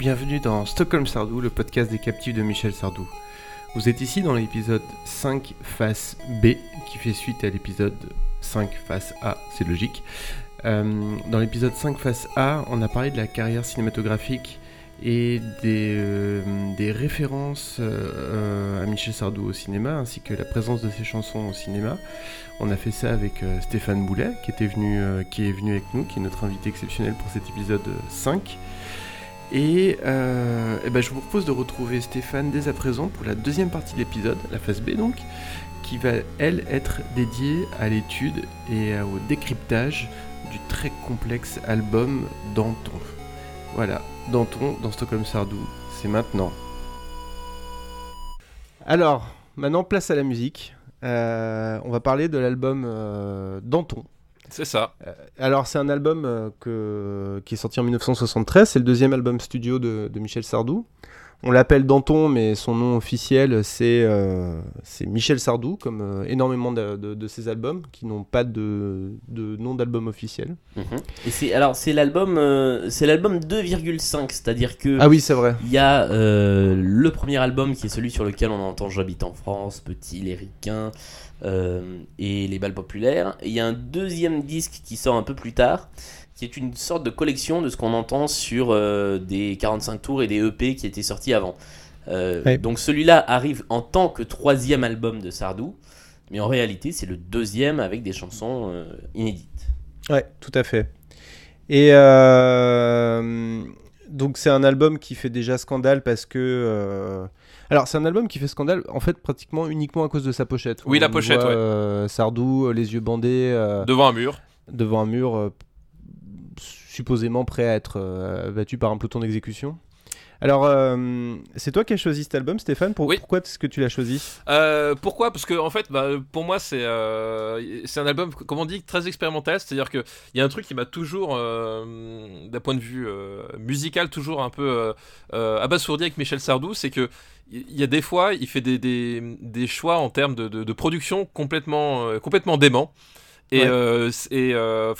Bienvenue dans Stockholm Sardou, le podcast des captifs de Michel Sardou. Vous êtes ici dans l'épisode 5 face B, qui fait suite à l'épisode 5 face A, c'est logique. Dans l'épisode 5 face A, on a parlé de la carrière cinématographique et des références à Michel Sardou au cinéma, ainsi que la présence de ses chansons au cinéma. On a fait ça avec Stéphane Bouley, qui est venu avec nous, qui est notre invité exceptionnel pour cet épisode 5. Et je vous propose de retrouver Stéphane dès à présent pour la deuxième partie de l'épisode, la phase B donc, qui va, elle, être dédiée à l'étude et au décryptage du très complexe album Danton. Voilà, Danton dans Stockholm Sardou, c'est maintenant. Alors, maintenant place à la musique. On va parler de l'album Danton. C'est ça. Alors c'est un album qui est sorti en 1973, c'est le deuxième album studio de Michel Sardou. On l'appelle Danton, mais son nom officiel c'est Michel Sardou, comme énormément de ses albums qui n'ont pas de nom d'album officiel. Mmh. Et c'est l'album 2,5, c'est-à-dire que ah oui, c'est vrai. Il y a le premier album qui est celui sur lequel on entend J'habite en France, Petit, Les Ricains et Les Bals Populaires. Et il y a un deuxième disque qui sort un peu plus tard, qui est une sorte de collection de ce qu'on entend sur des 45 tours et des EP qui étaient sortis avant. Ouais. Donc celui-là arrive en tant que troisième album de Sardou, mais en réalité c'est le deuxième avec des chansons inédites. Ouais, tout à fait. Et donc c'est un album qui fait déjà scandale parce que... Alors c'est un album qui fait scandale en fait pratiquement uniquement à cause de sa pochette. Oui, la pochette, ouais. Sardou, les yeux bandés... Devant un mur... supposément prêt à être abattu par un peloton d'exécution. Alors, c'est toi qui as choisi cet album, Stéphane. Oui. Pourquoi est-ce que tu l'as choisi ? Pourquoi ? Parce que en fait, pour moi, c'est un album, comme on dit, très expérimental. C'est-à-dire qu'il y a un truc qui m'a toujours, d'un point de vue musical, toujours un peu abasourdi avec Michel Sardou, c'est que il y a des fois, il fait des choix en termes de production complètement dément. Et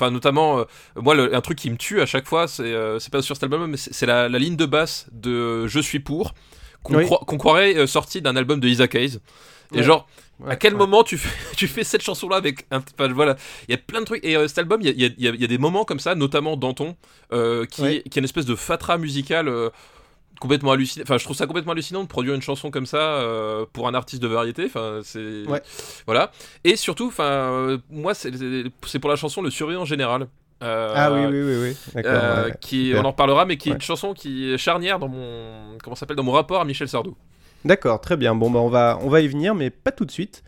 notamment moi un truc qui me tue à chaque fois c'est pas sur cet album mais c'est la ligne de basse de Je suis pour qu'on croirait sortie d'un album de Isaac Hayes. Et ouais. Genre ouais, à quel moment tu fais cette chanson là avec voilà, il y a plein de trucs et cet album il y a des moments comme ça, notamment Danton qui est une espèce de fatras musical complètement hallucinant. Enfin, je trouve ça complètement hallucinant de produire une chanson comme ça pour un artiste de variété. Enfin, c'est voilà. Et surtout, enfin, moi, c'est pour la chanson Le Surveillant Général. Oui. D'accord. Qui, on en reparlera, mais qui est une chanson qui est charnière dans mon rapport à Michel Sardou. D'accord, très bien. Bon, on va y venir, mais pas tout de suite.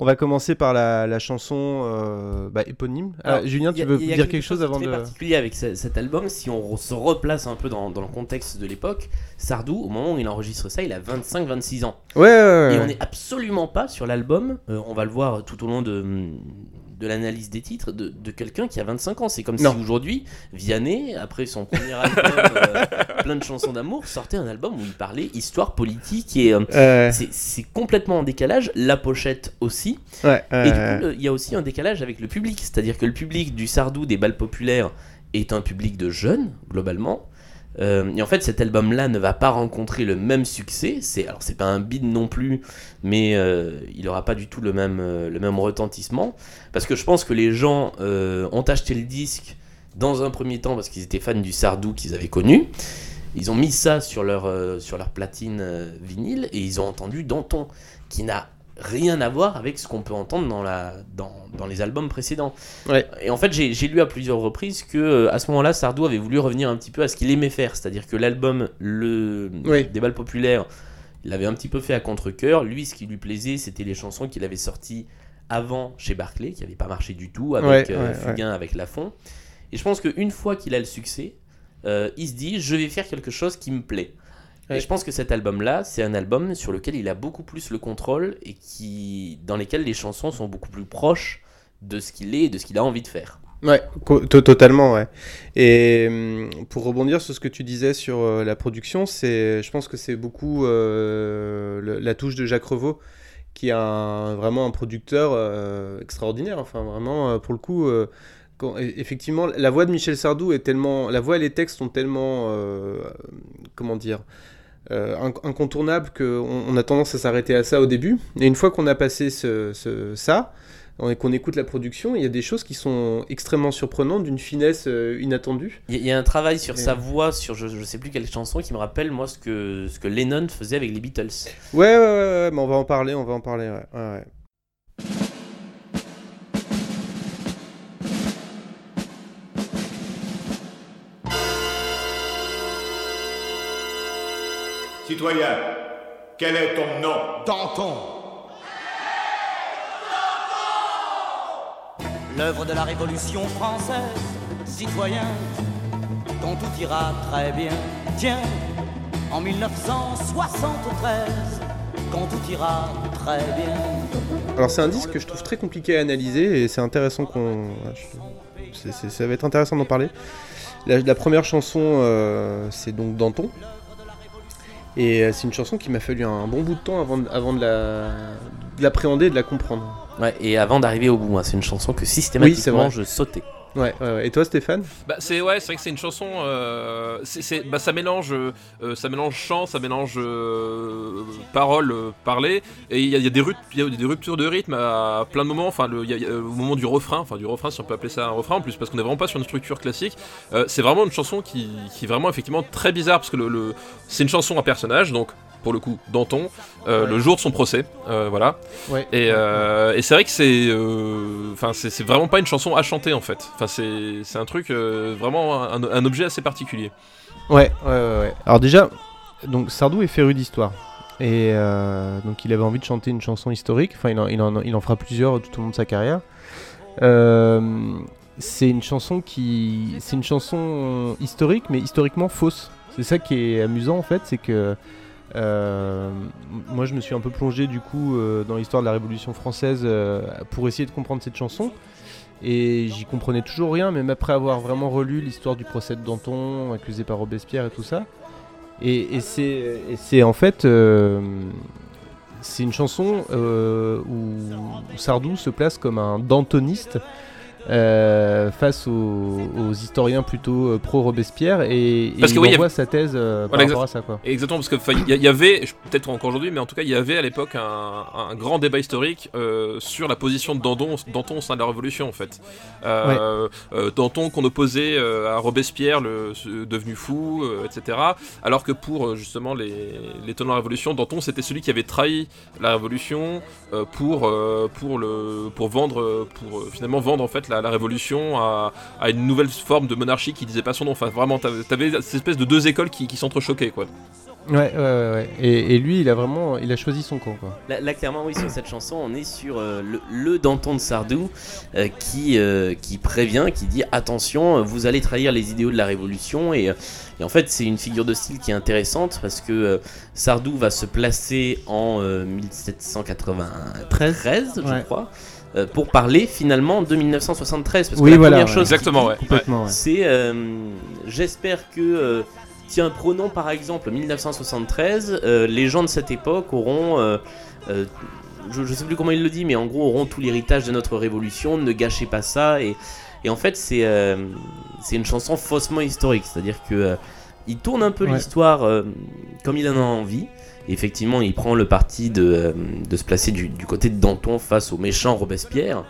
On va commencer par la chanson éponyme. Alors, Julien, tu veux dire quelque chose avant de... Très particulier avec cet album, si on se replace un peu dans le contexte de l'époque, Sardou, au moment où il enregistre ça, il a 25-26 ans. Ouais. Et on n'est absolument pas sur l'album, on va le voir tout au long de l'analyse des titres, de quelqu'un qui a 25 ans. C'est comme si aujourd'hui, Vianney, après son premier album, plein de chansons d'amour, sortait un album où il parlait histoire politique et c'est complètement en décalage. La pochette aussi. Et du coup, il y a aussi un décalage avec le public, c'est-à-dire que le public du Sardou des bals populaires est un public de jeunes, globalement. Et en fait, cet album-là ne va pas rencontrer le même succès. C'est pas un bide non plus, mais il n'aura pas du tout le même retentissement. Parce que je pense que les gens ont acheté le disque dans un premier temps parce qu'ils étaient fans du Sardou qu'ils avaient connu. Ils ont mis ça sur leur platine vinyle et ils ont entendu Danton, qui n'a rien à voir avec ce qu'on peut entendre dans les albums précédents. Ouais. Et en fait, j'ai lu à plusieurs reprises que à ce moment-là, Sardou avait voulu revenir un petit peu à ce qu'il aimait faire, c'est-à-dire que l'album des bals populaires, il l'avait un petit peu fait à contre-cœur. Lui, ce qui lui plaisait, c'était les chansons qu'il avait sorties avant chez Barclay, qui n'avaient pas marché du tout, avec Fugain, avec Lafont. Et je pense qu'une fois qu'il a le succès, il se dit « je vais faire quelque chose qui me plaît ». Et je pense que cet album-là, c'est un album sur lequel il a beaucoup plus le contrôle et dans lesquels les chansons sont beaucoup plus proches de ce qu'il est et de ce qu'il a envie de faire. Ouais, totalement, ouais. Et pour rebondir sur ce que tu disais sur la production, je pense que c'est beaucoup la touche de Jacques Revaux, qui est vraiment un producteur extraordinaire. Enfin, vraiment, pour le coup... effectivement, la voix de Michel Sardou est tellement... La voix et les textes sont tellement comment dire, incontournable, qu'on a tendance à s'arrêter à ça au début. Et une fois qu'on a passé ça, et qu'on écoute la production, il y a des choses qui sont extrêmement surprenantes, d'une finesse inattendue. Il y a un travail sur sa voix, sur je sais plus quelle chanson, qui me rappelle, moi, ce que Lennon faisait avec les Beatles. Ouais, mais on va en parler, ouais. Citoyen, quel est ton nom? Danton. L'œuvre de la Révolution française, citoyen, dont tout ira très bien. Tiens, en 1973, quand tout ira très bien. Alors c'est un disque que je trouve très compliqué à analyser, et c'est intéressant ça va être intéressant d'en parler. La première chanson, c'est donc Danton. Et c'est une chanson qui m'a fallu un bon bout de temps avant de l'appréhender et de la comprendre. Ouais, et avant d'arriver au bout, hein, c'est une chanson que systématiquement je sautais. Ouais. Et toi, Stéphane ? C'est vrai que c'est une chanson. Ça mélange chant, ça mélange paroles parlées, et il y a des ruptures de rythme à plein de moments. Enfin, au moment du refrain, si on peut appeler ça un refrain en plus, parce qu'on n'est vraiment pas sur une structure classique. C'est vraiment une chanson qui est vraiment effectivement très bizarre, parce que c'est une chanson à personnage, donc. Pour le coup, Danton, ouais. Le jour de son procès, voilà. Ouais. Et c'est vrai que c'est vraiment pas une chanson à chanter en fait. Enfin, c'est un truc vraiment un objet assez particulier. Ouais. Alors déjà, donc Sardou est féru d'histoire et donc il avait envie de chanter une chanson historique. Enfin, il en fera plusieurs tout au long de sa carrière. C'est une chanson historique, mais historiquement fausse. C'est ça qui est amusant en fait, c'est que moi je me suis un peu plongé du coup dans l'histoire de la Révolution française pour essayer de comprendre cette chanson, et j'y comprenais toujours rien, même après avoir vraiment relu l'histoire du procès de Danton accusé par Robespierre et tout ça, et c'est en fait c'est une chanson où Sardou se place comme un dantoniste face aux historiens plutôt pro-Robespierre, et parce que, il envoie sa thèse par rapport à ça, quoi. Exactement, parce qu'il y avait, peut-être encore aujourd'hui, mais en tout cas il y avait à l'époque un grand débat historique sur la position de Danton au sein de la Révolution en fait. Danton qu'on opposait à Robespierre, devenu fou, etc. Alors que pour justement les tenants de la Révolution, Danton c'était celui qui avait trahi la Révolution pour finalement vendre en fait la Révolution à une nouvelle forme de monarchie qui disait pas son nom. Enfin, vraiment, t'avais cette espèce de deux écoles qui s'entrechoquaient, quoi. Ouais. Et lui, il a choisi son camp, quoi. Là, clairement, oui, sur cette chanson, on est sur le Danton de Sardou qui prévient, qui dit attention, vous allez trahir les idéaux de la Révolution. Et en fait, c'est une figure de style qui est intéressante parce que Sardou va se placer en 1793, je crois. Pour parler finalement de 1973, parce que première chose, c'est j'espère que prenons par exemple 1973, les gens de cette époque auront je sais plus comment il le dit, mais en gros auront tout l'héritage de notre révolution, ne gâchez pas ça, et en fait c'est une chanson faussement historique, c'est-à-dire que il tourne un peu l'histoire comme il en a envie. Effectivement, il prend le parti de se placer du côté de Danton face au méchant Robespierre,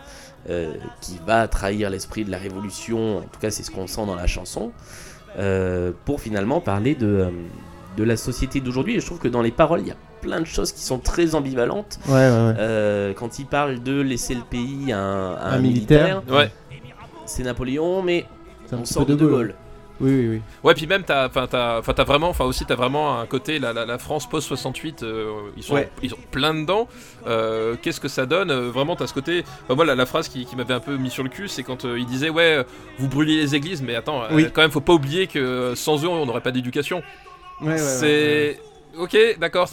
qui va trahir l'esprit de la Révolution, en tout cas c'est ce qu'on sent dans la chanson, pour finalement parler de la société d'aujourd'hui. Et je trouve que dans les paroles, il y a plein de choses qui sont très ambivalentes. Quand il parle de laisser le pays à un militaire. Ouais. C'est Napoléon, mais on sort de Gaulle. Oui. Ouais, puis même t'as vraiment un côté la France post 68, ils sont plein dedans. Qu'est-ce que ça donne vraiment, t'as ce côté. Moi la phrase qui m'avait un peu mis sur le cul, c'est quand il disait vous brûlez les églises, mais attends, quand même faut pas oublier que sans eux on n'aurait pas d'éducation. Ouais. Ok, d'accord.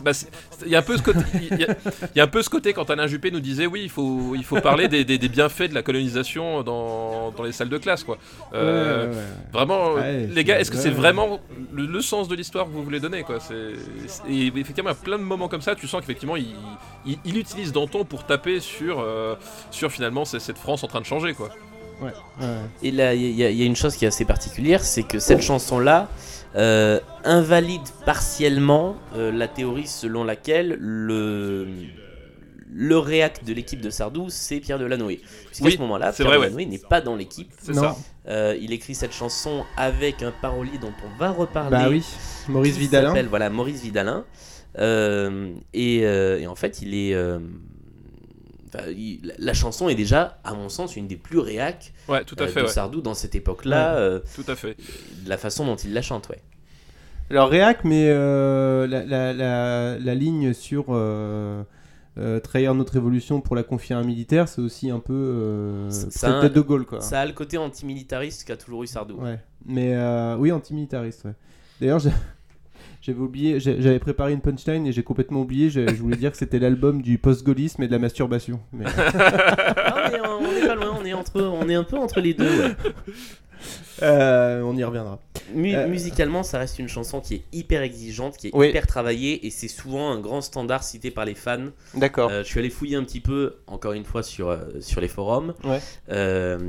Il y a un peu ce côté quand Alain Juppé nous disait il faut parler des bienfaits de la colonisation dans les salles de classe, quoi. Vraiment, les gars, est-ce que c'est vraiment le sens de l'histoire que vous voulez donner, quoi? Et effectivement, à plein de moments comme ça, tu sens qu'effectivement il utilise Danton pour taper sur finalement cette France en train de changer, quoi. Ouais, ouais. Et là, il y a une chose qui est assez particulière, c'est que cette chanson-là invalide partiellement la théorie selon laquelle le réac de l'équipe de Sardou, c'est Pierre Delanoë. Puisqu'à ce moment-là, Pierre Delanoë n'est pas dans l'équipe. C'est ça. Il écrit cette chanson avec un parolier dont on va reparler. Bah oui, Maurice Vidalin. Voilà, Maurice Vidalin. Et en fait, il est... la chanson est déjà, à mon sens, une des plus réac de Sardou dans cette époque-là. Ouais, tout à fait. La façon dont il la chante, ouais. Alors, réac, mais la ligne sur... trahir notre révolution pour la confier à un militaire, c'est aussi un peu peut-être de Gaulle, quoi. Ça a le côté antimilitariste qu'a toujours eu Sardou. Ouais. Mais oui, antimilitariste. Ouais. D'ailleurs, j'avais oublié, j'avais préparé une punchline et j'ai complètement oublié. Je voulais dire que c'était l'album du post-gaullisme et de la masturbation. Mais... ah, mais on n'est pas loin, on est un peu entre les deux. Ouais. On y reviendra. Musicalement, ça reste une chanson qui est hyper exigeante, qui est hyper travaillée, et c'est souvent un grand standard cité par les fans. D'accord. Je suis allé fouiller un petit peu, encore une fois, sur les forums. Ouais.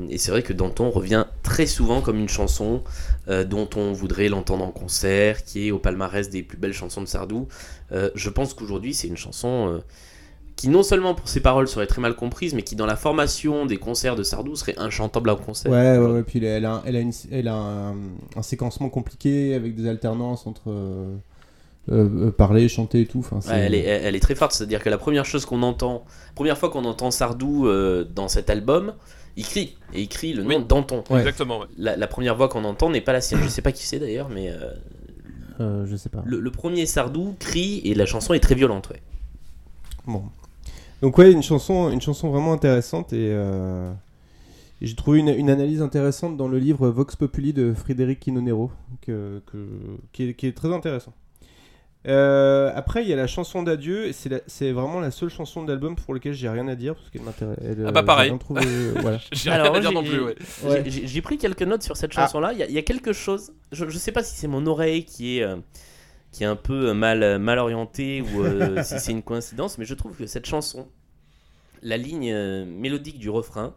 Et c'est vrai que Danton revient très souvent comme une chanson dont on voudrait l'entendre en concert, qui est au palmarès des plus belles chansons de Sardou. Je pense qu'aujourd'hui, c'est une chanson qui, non seulement pour ses paroles, serait très mal comprise, mais qui, dans la formation des concerts de Sardou, serait inchantable en concert. Ouais. Puis elle a un séquencement compliqué avec des alternances entre parler, chanter et tout. Enfin, c'est... Ouais, elle est très forte. C'est-à-dire que la première fois qu'on entend Sardou dans cet album, il crie. Et il crie le nom de Danton. Ouais. Exactement. Ouais. La première voix qu'on entend n'est pas la sienne. Je sais pas qui c'est d'ailleurs, mais. Je sais pas. Le premier Sardou crie et la chanson est très violente. Ouais. Bon. Donc ouais, une chanson vraiment intéressante et j'ai trouvé une analyse intéressante dans le livre Vox Populi de Frédéric Quinonero qui est très intéressant. Après il y a la chanson d'adieu et c'est vraiment la seule chanson de l'album pour laquelle j'ai rien à dire parce qu'elle m'intéresse. Pareil. Voilà. J'ai rien à dire non plus. Ouais. J'ai pris quelques notes sur cette chanson là. Il y a quelque chose. Je sais pas si c'est mon oreille qui est un peu mal orienté ou si c'est une coïncidence, mais je trouve que cette chanson, la ligne mélodique du refrain,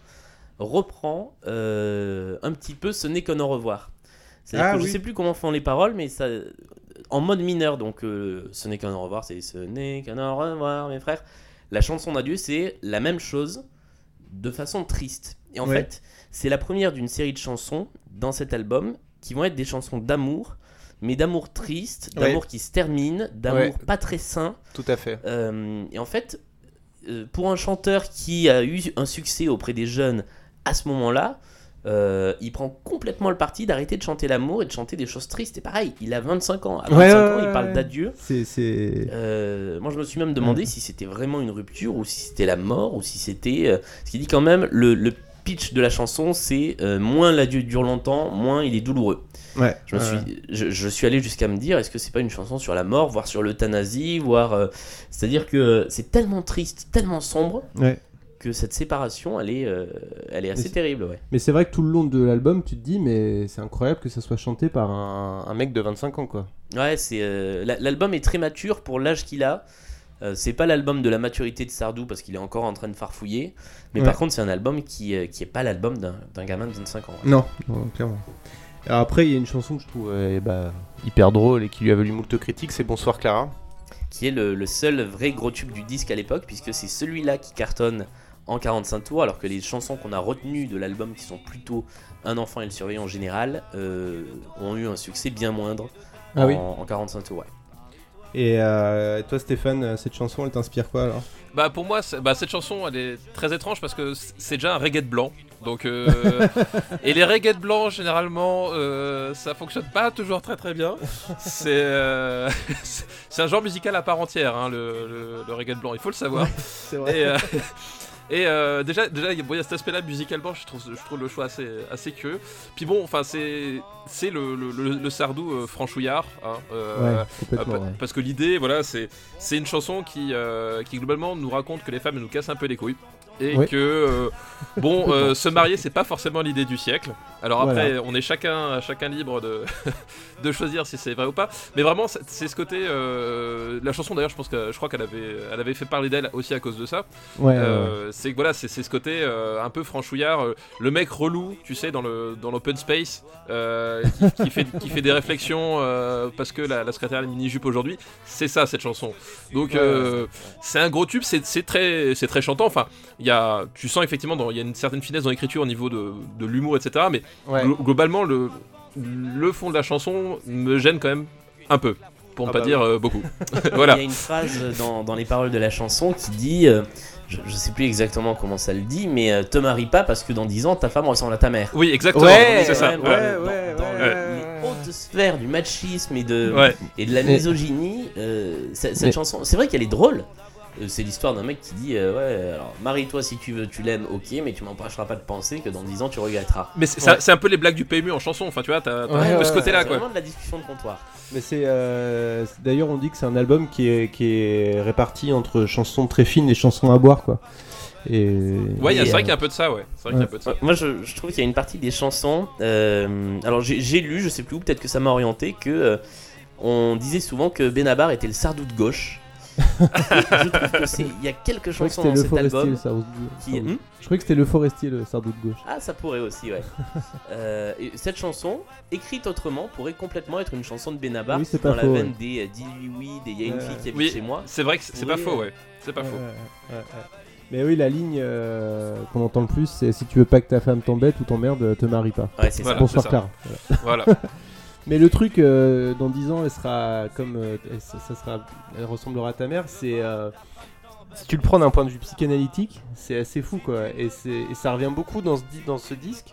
reprend un petit peu ce n'est qu'un au revoir. C'est-à-dire que je sais plus comment font les paroles, mais ça, en mode mineur, donc ce n'est qu'un au revoir, c'est ce n'est qu'un au revoir, mes frères. La chanson d'adieu, c'est la même chose de façon triste. Et en fait, c'est la première d'une série de chansons dans cet album qui vont être des chansons d'amour, mais d'amour triste, d'amour qui se termine, d'amour pas très sain. Tout à fait. Et en fait, pour un chanteur qui a eu un succès auprès des jeunes à ce moment-là, il prend complètement le parti d'arrêter de chanter l'amour et de chanter des choses tristes. Et pareil, il a 25 ans. À 25 ans, il parle d'adieu. Moi, je me suis même demandé si c'était vraiment une rupture ou si c'était la mort ou si c'était... Ce qui dit quand même, le pitch de la chanson, c'est moins l'adieu dure longtemps, moins il est douloureux. Ouais, je suis allé jusqu'à me dire, est-ce que c'est pas une chanson sur la mort, voire sur l'euthanasie, voire c'est-à-dire que c'est tellement triste, tellement sombre que cette séparation, elle est assez terrible. Ouais. Mais c'est vrai que tout le long de l'album, tu te dis, mais c'est incroyable que ça soit chanté par un mec de 25 ans, quoi. Ouais, c'est l'album est très mature pour l'âge qu'il a. C'est pas l'album de la maturité de Sardou parce qu'il est encore en train de farfouiller, mais par contre c'est un album qui est pas l'album d'un gamin de 25 ans. Ouais. Non, clairement. Alors après il y a une chanson que je trouve hyper drôle et qui lui a valu moult critiques, c'est Bonsoir Clara, qui est le seul vrai gros tube du disque à l'époque, puisque c'est celui-là qui cartonne en 45 tours, alors que les chansons qu'on a retenues de l'album, qui sont plutôt Un enfant et le surveillant en général, ont eu un succès bien moindre en 45 tours. Ouais. Et toi Stéphane, cette chanson elle t'inspire quoi alors ? Bah pour moi cette chanson elle est très étrange parce que c'est déjà un reggae blanc. Donc et les reggae blancs généralement ça fonctionne pas toujours très très bien. C'est un genre musical à part entière hein, le reggae blanc, il faut le savoir. Ouais, c'est vrai. Et déjà il y a cet aspect-là musicalement, je trouve le choix assez curieux. Puis bon, enfin c'est le Sardou franchouillard, hein, parce que l'idée, voilà, c'est une chanson qui globalement nous raconte que les femmes nous cassent un peu les couilles. et oui. que bon, se marier c'est pas forcément l'idée du siècle. Alors après, voilà. on est chacun libre de de choisir si c'est vrai ou pas. Mais vraiment, c'est ce côté. La chanson d'ailleurs, je crois qu'elle avait fait parler d'elle aussi à cause de ça. Ouais, c'est voilà, c'est ce côté un peu franchouillard, le mec relou, tu sais, dans l'open space, qui fait des réflexions parce que la secrétaire a une mini jupe aujourd'hui. C'est ça cette chanson. Donc c'est un gros tube, c'est très chantant. Enfin, tu sens effectivement il y a une certaine finesse dans l'écriture au niveau de l'humour, etc. Mais ouais. globalement le fond de la chanson me gêne quand même un peu, pour ne pas dire beaucoup. Voilà. Il y a une phrase dans les paroles de la chanson qui dit, je sais plus exactement comment ça le dit, mais te marie pas parce que dans 10 ans ta femme ressemble à ta mère. Oui, exactement. Ouais, c'est ça. Haute sphère du machisme et de la misogynie. Cette chanson, c'est vrai qu'elle est drôle. C'est l'histoire d'un mec qui dit ouais, alors marie-toi si tu veux, tu l'aimes, ok, mais tu m'empêcheras pas de penser que dans 10 ans tu regretteras. Mais c'est un peu les blagues du PMU en chanson, enfin tu vois, t'as ce côté-là, quoi. C'est vraiment de la discussion de comptoir. Mais c'est d'ailleurs on dit que c'est un album qui est réparti entre chansons très fines et chansons à boire, quoi. C'est vrai qu'il y a un peu de ça, ouais. C'est vrai qu'il y a un peu de ça. Moi je trouve qu'il y a une partie des chansons. Alors j'ai lu, je sais plus où, peut-être que ça m'a orienté, que on disait souvent que Benabar était le Sardou de gauche. Je trouve qu'il y a quelques chansons dans cet album qui... Je croyais que c'était Le Forestier, le Sardou de gauche. Ah, ça pourrait aussi, ouais. Cette chanson, écrite autrement, pourrait complètement être une chanson de Benabar, oui, dans la veine des Dis-lui oui, des Y'a une fille qui habite chez moi. C'est vrai que c'est pas faux, ouais. C'est pas faux. Mais oui, la ligne qu'on entend le plus, c'est si tu veux pas que ta femme t'embête ou t'emmerde, te marie pas. Ouais, c'est ça. Bonsoir, Clara. Voilà. Mais le truc, dans 10 ans, elle sera comme. Elle ressemblera à ta mère. C'est. Si tu le prends d'un point de vue psychanalytique, c'est assez fou, quoi. Et ça revient beaucoup dans ce disque.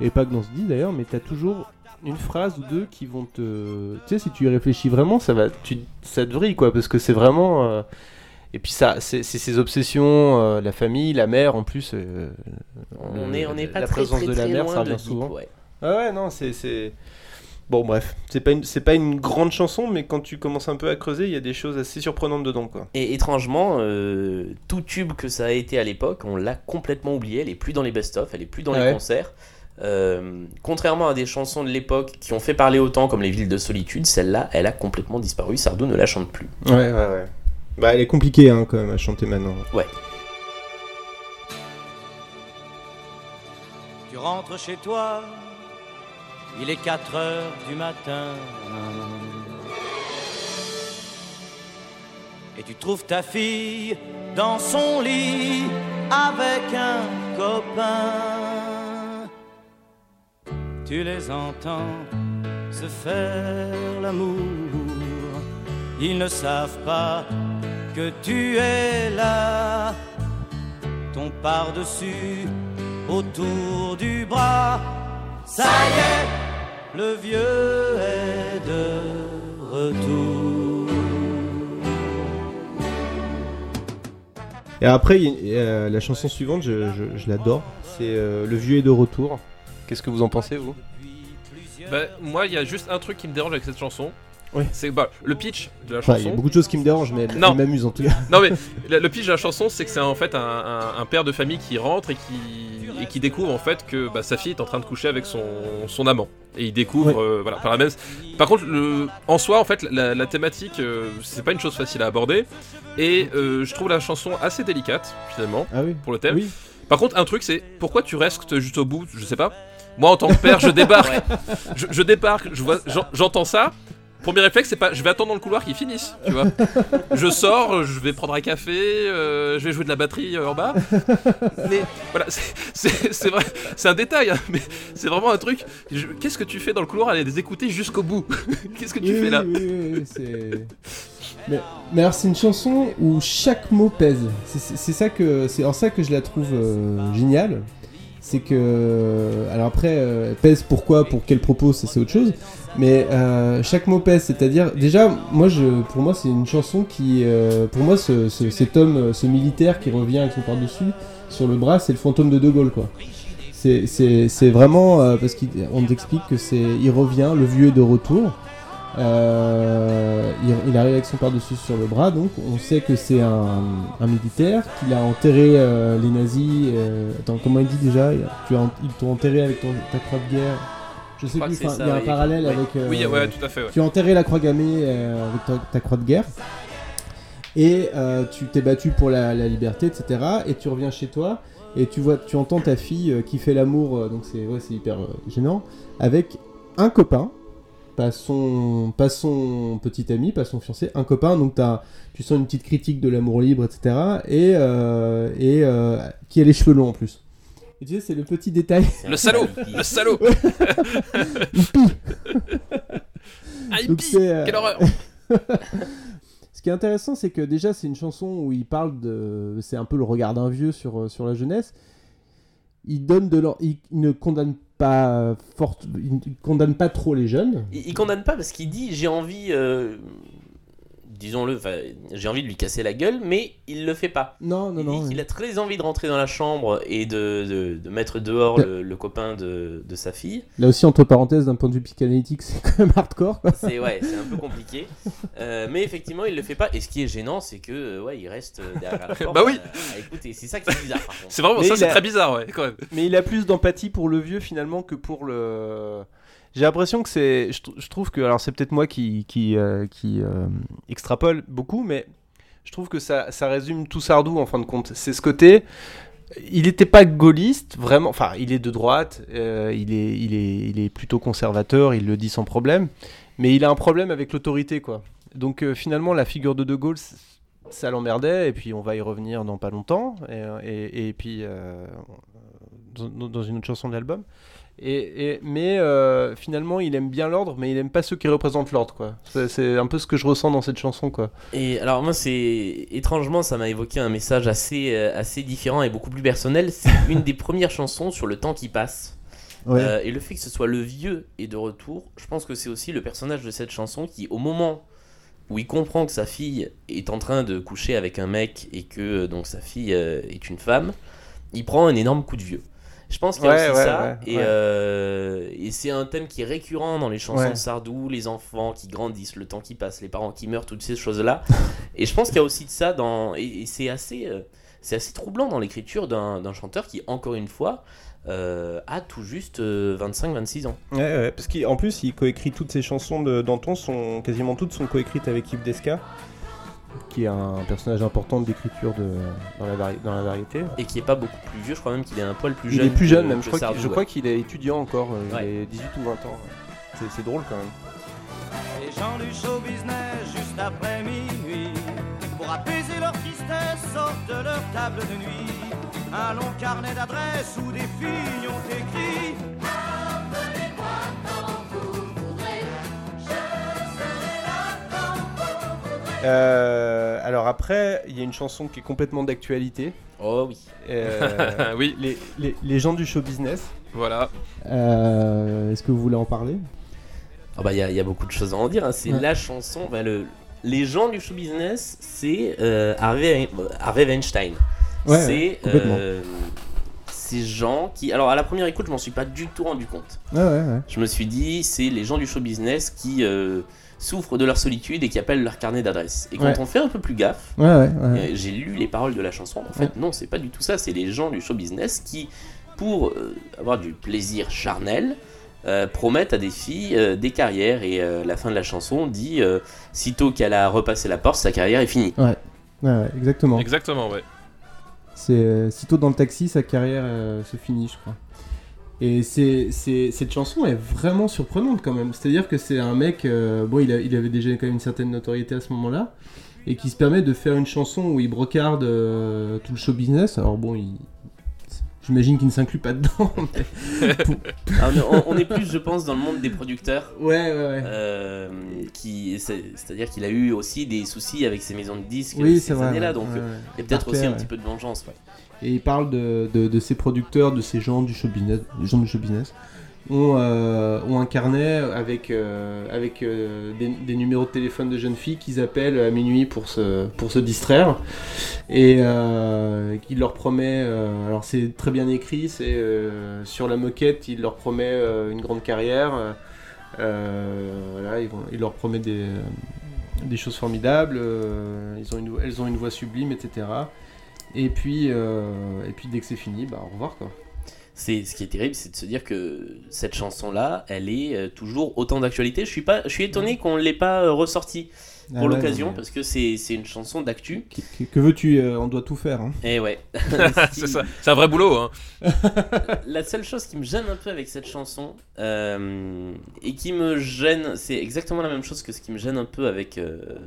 Et pas que dans ce disque d'ailleurs, mais t'as toujours une phrase ou deux qui vont te. Tu sais, si tu y réfléchis vraiment, ça te vrille, quoi. Parce que c'est vraiment. Et puis ça, c'est ses obsessions, la famille, la mère en plus. On n'est pas très loin de la mère, ça revient souvent. Ouais. Ah ouais, non, c'est. Bon bref, c'est pas une grande chanson, mais quand tu commences un peu à creuser, il y a des choses assez surprenantes dedans, quoi. Et étrangement, tout tube que ça a été à l'époque, on l'a complètement oublié, elle est plus dans les best-of, elle est plus dans les concerts. Contrairement à des chansons de l'époque qui ont fait parler autant, comme Les Villes de Solitude, celle-là, elle a complètement disparu, Sardou ne la chante plus. Ouais. Bah elle est compliquée hein, quand même à chanter maintenant. Ouais. Tu rentres chez toi. Il est 4h du matin. Et tu trouves ta fille dans son lit avec un copain. Tu les entends se faire l'amour. Ils ne savent pas que tu es là. Ton par-dessus autour du bras. Ça y est, le vieux est de retour. Et après, la chanson suivante, je l'adore, c'est Le vieux est de retour. Qu'est-ce que vous en pensez, vous ? Moi, il y a juste un truc qui me dérange avec cette chanson. Oui. C'est le pitch de la chanson. Il y a beaucoup de choses qui me dérangent, mais elle m'amuse en tout cas. Non, mais le pitch de la chanson, c'est que c'est en fait un père de famille qui rentre et qui découvre en fait que sa fille est en train de coucher avec son amant. Et il découvre, voilà, par la même. Par contre, en soi, en fait, la thématique, c'est pas une chose facile à aborder. Et je trouve la chanson assez délicate finalement pour le thème. Oui. Par contre, un truc, c'est pourquoi tu restes juste au bout. Je sais pas. Moi, en tant que père, je débarque. Je débarque. J'entends ça. Premier réflexe, c'est pas je vais attendre dans le couloir qu'ils finissent, tu vois. Je sors, je vais prendre un café, je vais jouer de la batterie en bas. Mais voilà, c'est vrai, c'est un détail, hein, mais c'est vraiment un truc. Qu'est-ce que tu fais dans le couloir à les écouter jusqu'au bout ? Qu'est-ce que tu fais là ? Oui, c'est. Mais alors, c'est une chanson où chaque mot pèse. C'est en ça que je la trouve géniale. C'est que, alors après, pèse pourquoi, pour quel propos, ça c'est autre chose, mais chaque mot pèse, c'est-à-dire, déjà, pour moi c'est une chanson qui, pour moi cet homme, ce militaire qui revient avec son par-dessus, sur le bras, c'est le fantôme de De Gaulle, quoi. C'est vraiment, parce qu'on t'explique que il revient, le vieux est de retour, Il arrive avec son pardessus sur le bras, donc on sait que c'est un militaire, qu'il a enterré les nazis. Attends, comment il dit déjà? Ils t'ont enterré avec ta croix de guerre. Je sais plus, il y a un parallèle avec. Oui, ouais, tout à fait. Ouais. Tu as enterré la croix gammée avec ta croix de guerre. Et tu t'es battu pour la liberté, etc. Et tu reviens chez toi et tu entends ta fille qui fait l'amour, donc c'est hyper gênant, avec un copain, pas son petit ami, pas son fiancé, un copain. Donc tu sens une petite critique de l'amour libre, etc. Et qui a les cheveux longs en plus. Et tu sais, c'est le petit détail. Le salaud, le salaud. Hippie, quelle horreur. Ce qui est intéressant, c'est que déjà, c'est une chanson où il parle de... C'est un peu le regard d'un vieux sur la jeunesse. Il ne condamne pas il condamne pas trop les jeunes. Il condamne pas parce qu'il dit « j'ai envie... » disons-le, j'ai envie de lui casser la gueule, mais il le fait pas. Non. Il a très envie de rentrer dans la chambre et de mettre dehors le copain de sa fille. Là aussi, entre parenthèses, d'un point de vue psychanalytique, c'est quand même hardcore, quoi. C'est un peu compliqué. Mais effectivement, il le fait pas. Et ce qui est gênant, c'est que il reste derrière la porte. Bah oui. À écouter. C'est ça qui est bizarre. Par contre. C'est vraiment mais ça, c'est très bizarre, ouais, quand même. Mais il a plus d'empathie pour le vieux finalement que pour le. J'ai l'impression que c'est... Je trouve que... Alors c'est peut-être moi qui extrapole beaucoup, mais je trouve que ça résume tout Sardou en fin de compte. C'est ce côté... Il n'était pas gaulliste, vraiment. Enfin, il est de droite, il est plutôt conservateur, il le dit sans problème. Mais il a un problème avec l'autorité, quoi. Donc finalement, la figure de Gaulle, ça l'emmerdait, et puis on va y revenir dans pas longtemps, et puis dans une autre chanson de l'album. Mais finalement il aime bien l'ordre, mais il aime pas ceux qui représentent l'ordre, quoi. C'est un peu ce que je ressens dans cette chanson, quoi. Et alors moi, c'est étrangement, ça m'a évoqué un message assez différent et beaucoup plus personnel. C'est une des premières chansons sur le temps qui passe. Ouais. Et le fait que ce soit le vieux et de retour, je pense que c'est aussi le personnage de cette chanson qui, au moment où il comprend que sa fille est en train de coucher avec un mec et que donc sa fille est une femme, il prend un énorme coup de vieux. Je pense qu'il y a aussi ça, ouais. Et c'est un thème qui est récurrent dans les chansons de Sardou, les enfants qui grandissent, le temps qui passe, les parents qui meurent, toutes ces choses-là. Et je pense qu'il y a aussi de ça dans... Et c'est assez troublant dans l'écriture d'un chanteur qui, encore une fois, a tout juste 25-26 ans. Ouais, parce qu'en plus, il coécrit toutes ses chansons de Danton, quasiment toutes sont coécrites avec Yves Desca, qui est un personnage important de l'écriture dans la variété. Et qui n'est pas beaucoup plus vieux, je crois même qu'il est un poil plus jeune. Il est plus jeune même, je crois qu'il est étudiant encore, il est 18 ou 20 ans. C'est drôle quand même. Les gens du show business juste après minuit, pour apaiser leur tristesse, sortent de leur table de nuit. Un long carnet d'adresses où des filles ont écrit. Alors après, il y a une chanson qui est complètement d'actualité. Oh oui. Oui. Les gens du show business. Voilà. Est-ce que vous voulez en parler ? Il y a beaucoup de choses à en dire. Hein. C'est la chanson. Les gens du show business, c'est Harvey Weinstein. Ouais, c'est complètement. Ces gens qui... Alors à la première écoute, je m'en suis pas du tout rendu compte. Ouais. Je me suis dit, c'est les gens du show business qui... souffrent de leur solitude et qui appellent leur carnet d'adresse. Et quand on fait un peu plus gaffe, j'ai lu les paroles de la chanson, en fait non, c'est pas du tout ça, c'est les gens du show business qui, pour avoir du plaisir charnel, promettent à des filles des carrières, et la fin de la chanson dit sitôt qu'elle a repassé la porte, sa carrière est finie. Ouais, exactement. Exactement, ouais. C'est sitôt dans le taxi, sa carrière se finit, je crois. Et cette chanson est vraiment surprenante quand même, c'est-à-dire que c'est un mec, il avait déjà quand même une certaine notoriété à ce moment-là, et qui se permet de faire une chanson où il brocarde tout le show business. Alors j'imagine qu'il ne s'inclut pas dedans, mais... on est plus, je pense, dans le monde des producteurs, c'est-à-dire qu'il a eu aussi des soucis avec ses maisons de disques années-là, donc il y a peut-être aussi un petit peu de vengeance, Et il parle de ces producteurs, de ces gens du show business. Les gens du show business ont un carnet avec des numéros de téléphone de jeunes filles qu'ils appellent à minuit pour se distraire. Et il leur promet, alors c'est très bien écrit, c'est sur la moquette, il leur promet une grande carrière. Voilà, il leur promet des choses formidables, elles ont une voix sublime, etc. Et puis dès que c'est fini, bah, au revoir quoi. Ce qui est terrible, c'est de se dire que cette chanson-là, elle est toujours autant d'actualité. Je suis étonné qu'on ne l'ait pas ressortie pour l'occasion, parce que c'est une chanson d'actu. Que veux-tu, on doit tout faire. Hein. Et ouais. C'est ça. C'est un vrai boulot. Hein. La seule chose qui me gêne un peu avec cette chanson, et qui me gêne, c'est exactement la même chose que ce qui me gêne un peu avec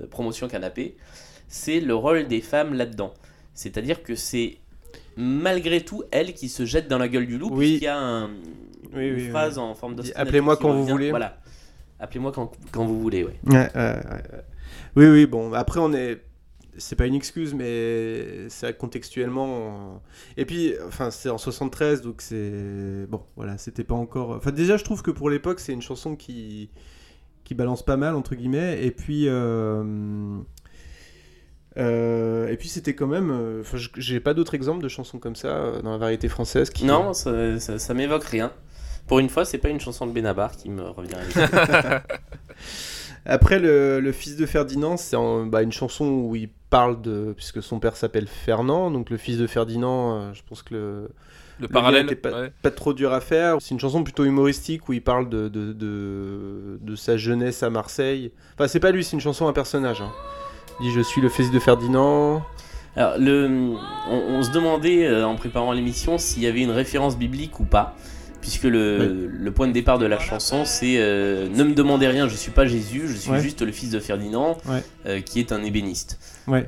Promotion Canapé, c'est le rôle des femmes là-dedans. C'est-à-dire que c'est malgré tout elle qui se jette dans la gueule du loup, oui. Puisqu'il y a une phrase en forme de appelez-moi quand vous voulez, voilà, appelez-moi quand vous voulez, oui bon, après c'est pas une excuse, mais ça contextuellement, et puis enfin c'est en 73, donc c'est bon, voilà, c'était pas encore, enfin déjà je trouve que pour l'époque c'est une chanson qui balance pas mal entre guillemets, et puis c'était quand même. J'ai pas d'autres exemples de chansons comme ça dans la variété française. Non, ça m'évoque rien. Pour une fois, c'est pas une chanson de Benabar qui me revient. Après, le fils de Ferdinand, c'est une chanson où il parle de. Puisque son père s'appelle Fernand, donc le fils de Ferdinand, je pense que le parallèle n'était pas trop dur à faire. C'est une chanson plutôt humoristique où il parle de sa jeunesse à Marseille. Enfin, c'est pas lui, c'est une chanson à un personnage. Hein. Je suis le fils de Ferdinand. Alors, on se demandait en préparant l'émission s'il y avait une référence biblique ou pas, puisque le point de départ de la chanson c'est ne me demandez rien, je suis pas Jésus, je suis juste le fils de Ferdinand, qui est un ébéniste. Ouais.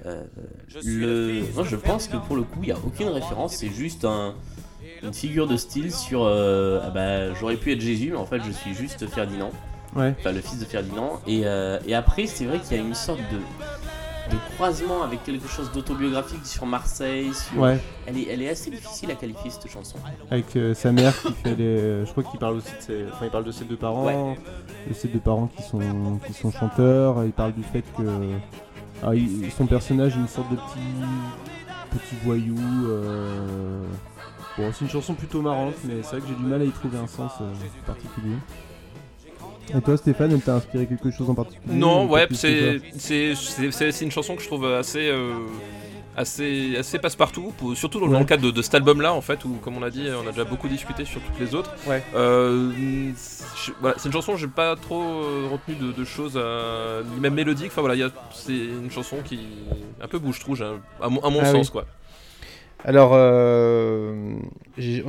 Moi, je pense que pour le coup il n'y a aucune référence, c'est juste une figure de style sur j'aurais pu être Jésus, mais en fait je suis juste Ferdinand. Ouais. Enfin, le fils de Ferdinand. Et après, c'est vrai qu'il y a une sorte de croisement avec quelque chose d'autobiographique sur Marseille. Ouais. Elle est assez difficile à qualifier, cette chanson. Avec sa mère qui fait je crois qu'il parle aussi il parle de ses deux parents, ouais. De ses deux parents qui sont chanteurs. Il parle du fait que son personnage est une sorte de petit voyou. Bon, c'est une chanson plutôt marrante, mais c'est vrai que j'ai du mal à y trouver un sens particulier. Et toi Stéphane, elle t'a inspiré quelque chose en particulier? Non, ouais, c'est une chanson que je trouve assez passe-partout, surtout dans le cadre de cet album-là, en fait, où, comme on l'a dit, on a déjà beaucoup discuté sur toutes les autres. Ouais. C'est une chanson, j'ai pas trop retenu de choses, même mélodiques. Enfin voilà, c'est une chanson qui un peu bouche-trou, à mon sens, oui. Quoi. Alors, j'ai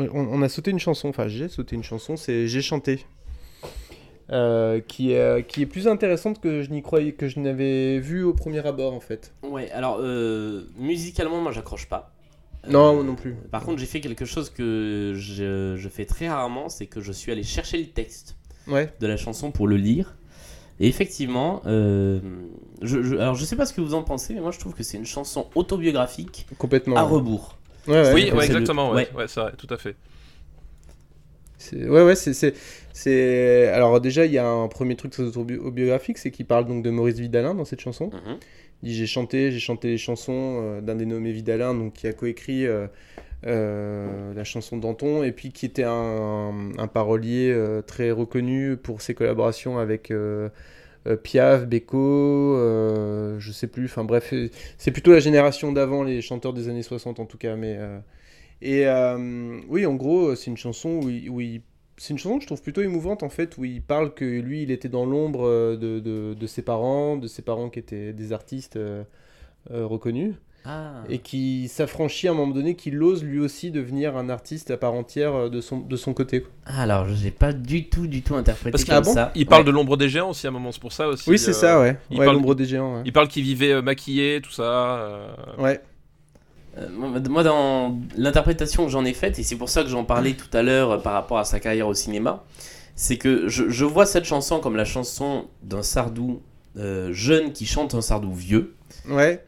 sauté une chanson, c'est J'ai chanté. Qui est plus intéressante que je n'y croyais, que je n'avais vu au premier abord en fait. Ouais, alors musicalement moi j'accroche pas. Non, moi non plus. Par contre j'ai fait quelque chose que je fais très rarement, c'est que je suis allé chercher le texte de la chanson pour le lire. Et effectivement, alors je sais pas ce que vous en pensez, mais moi je trouve que c'est une chanson autobiographique complètement à rebours. Ouais, oui, ouais, exactement, ouais, c'est vrai, tout à fait. C'est alors déjà il y a un premier truc très autobiographique, c'est qu'il parle donc de Maurice Vidalin dans cette chanson. Mm-hmm. Il dit j'ai chanté les chansons d'un dénommé Vidalin, donc qui a coécrit la chanson Danton, et puis qui était un parolier très reconnu pour ses collaborations avec Piaf, Beko, je sais plus, enfin bref, c'est plutôt la génération d'avant, les chanteurs des années 60 en tout cas, mais oui, en gros, c'est une chanson c'est une chanson que je trouve plutôt émouvante en fait, où il parle que lui, il était dans l'ombre de ses parents, qui étaient des artistes reconnus, et qui s'affranchit à un moment donné, qu'il ose lui aussi devenir un artiste à part entière de son côté. Quoi. Alors, je n'ai pas du tout interprété parce comme ça. Il parle de l'ombre des géants aussi à un moment, c'est pour ça aussi. Oui, c'est ça, ouais. L'ombre des géants. Ouais. Il parle qu'il vivait maquillé, tout ça. Ouais. Moi, dans l'interprétation que j'en ai faite, et c'est pour ça que j'en parlais tout à l'heure par rapport à sa carrière au cinéma, c'est que je vois cette chanson comme la chanson d'un Sardou jeune qui chante un Sardou vieux. Ouais.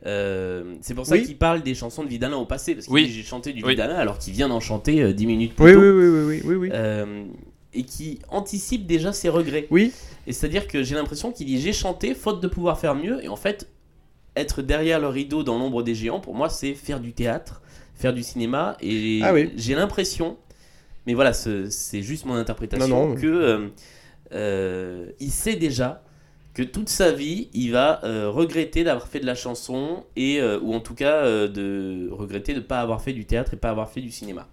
C'est pour ça qu'il parle des chansons de Vidalin au passé, parce qu'il dit j'ai chanté du Vidalin alors qu'il vient d'en chanter 10 minutes plus tôt. Oui. Et qui anticipe déjà ses regrets. Oui. Et c'est-à-dire que j'ai l'impression qu'il dit j'ai chanté faute de pouvoir faire mieux, et en fait, être derrière le rideau dans l'ombre des géants, pour moi, c'est faire du théâtre, faire du cinéma. Et j'ai l'impression, mais voilà, c'est juste mon interprétation, que il sait déjà que toute sa vie, il va regretter d'avoir fait de la chanson, et, ou en tout cas de regretter de ne pas avoir fait du théâtre et pas avoir fait du cinéma.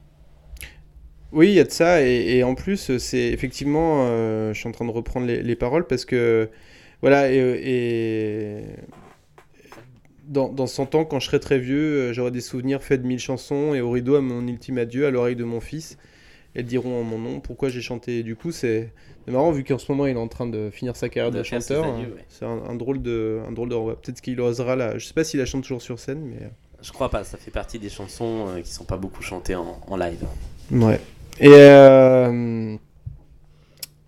Oui, il y a de ça, et en plus, c'est effectivement, je suis en train de reprendre les paroles, parce que, voilà, et dans 100 ans, quand je serai très vieux, j'aurai des souvenirs faits de 1000 chansons, et au rideau, à mon ultime adieu, à l'oreille de mon fils, elles diront en mon nom pourquoi j'ai chanté. Du coup, c'est marrant, vu qu'en ce moment, il est en train de finir sa carrière de chanteur. Hein. Adieux, ouais. C'est un drôle de... Peut-être qu'il osera là. Je sais pas s'il la chante toujours sur scène, mais... Je crois pas, ça fait partie des chansons qui sont pas beaucoup chantées en live. Ouais. Et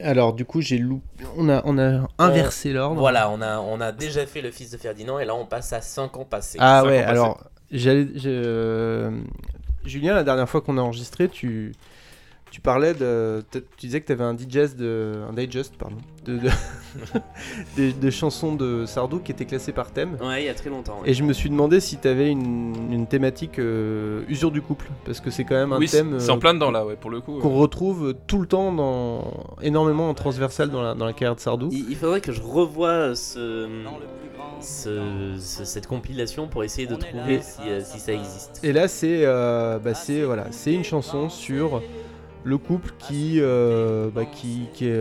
alors du coup j'ai on a inversé l'ordre. Voilà, on a déjà fait le fils de Ferdinand et là on passe à 5 ans passés. Ah ouais, alors Julien, la dernière fois qu'on a enregistré, tu parlais de, tu disais que tu avais un digest de chansons de Sardou qui étaient classées par thème. Ouais, il y a très longtemps. Ouais. Et je me suis demandé si tu avais une thématique usure du couple, parce que c'est quand même un thème. C'est en plein dedans là, ouais, pour le coup. Qu'on retrouve tout le temps énormément en transversal dans la carrière de Sardou. Il faudrait que je revoie cette compilation pour essayer de trouver si ça existe. Et là, c'est une chanson sur le couple qui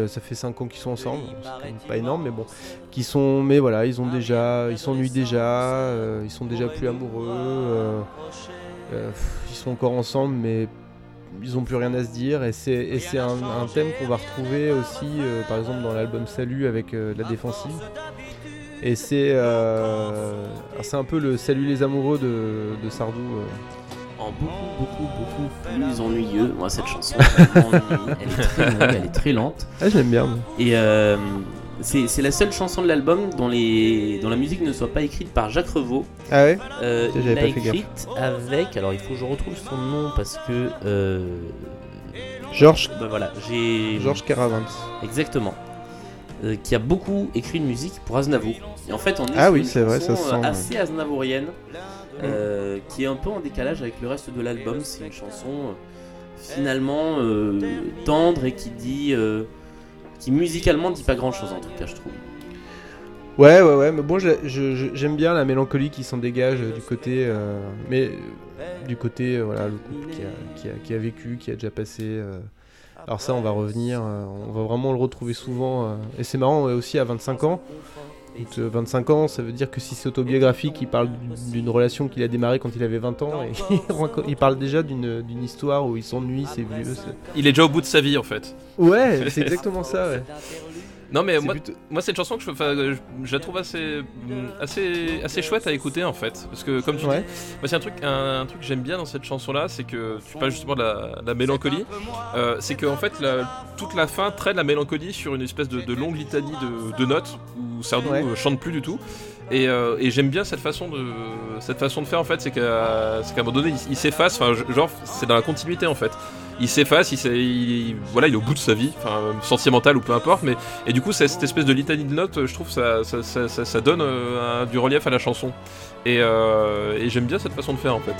ça fait 5 ans qu'ils sont ensemble, c'est quand même pas énorme, mais bon, ils s'ennuient déjà, ils sont déjà plus amoureux, ils sont encore ensemble, mais ils ont plus rien à se dire, et c'est un thème qu'on va retrouver aussi, par exemple dans l'album Salut avec La Défensive, et c'est un peu le Salut les amoureux de Sardou. Beaucoup plus ennuyeux. Moi, cette chanson, elle est très lente. Ah, j'aime bien. Et c'est la seule chanson de l'album dont la musique ne soit pas écrite par Jacques Revaux. Ah ouais. Il l'a écrite avec. Alors, il faut que je retrouve son nom parce que Georges. Ben voilà, Georges Caravans. Exactement. Qui a beaucoup écrit de musique pour Aznavour. Et en fait, on est assez aznavourienne. Qui est un peu en décalage avec le reste de l'album. C'est une chanson finalement tendre et qui musicalement dit pas grand chose, en tout cas je trouve. Ouais mais bon, j'aime bien la mélancolie qui s'en dégage du côté voilà, le couple qui a vécu, qui a déjà passé. Alors ça on va revenir, on va vraiment le retrouver souvent, et c'est marrant aussi à 25 ans. Donc, 25 ans, ça veut dire que si c'est autobiographique, il parle d'une relation qu'il a démarrée quand il avait 20 ans, et il parle déjà d'une histoire où il s'ennuie, c'est vieux. Il est déjà au bout de sa vie en fait. Ouais, c'est exactement ça. Ouais. Non mais moi cette chanson, je la trouve assez chouette à écouter en fait, parce que comme tu dis, moi, c'est un truc que j'aime bien dans cette chanson là, c'est que tu parles justement de la mélancolie, c'est que en fait toute la fin traîne la mélancolie sur une espèce de longue litanie de notes où Sardou chante plus du tout, et j'aime bien cette façon de faire en fait, c'est qu'à un moment donné il s'efface, genre c'est dans la continuité en fait. Il s'efface, il est au bout de sa vie, sentimentale ou peu importe, mais et du coup cette espèce de litanie de notes, je trouve ça donne du relief à la chanson, et j'aime bien cette façon de faire en fait.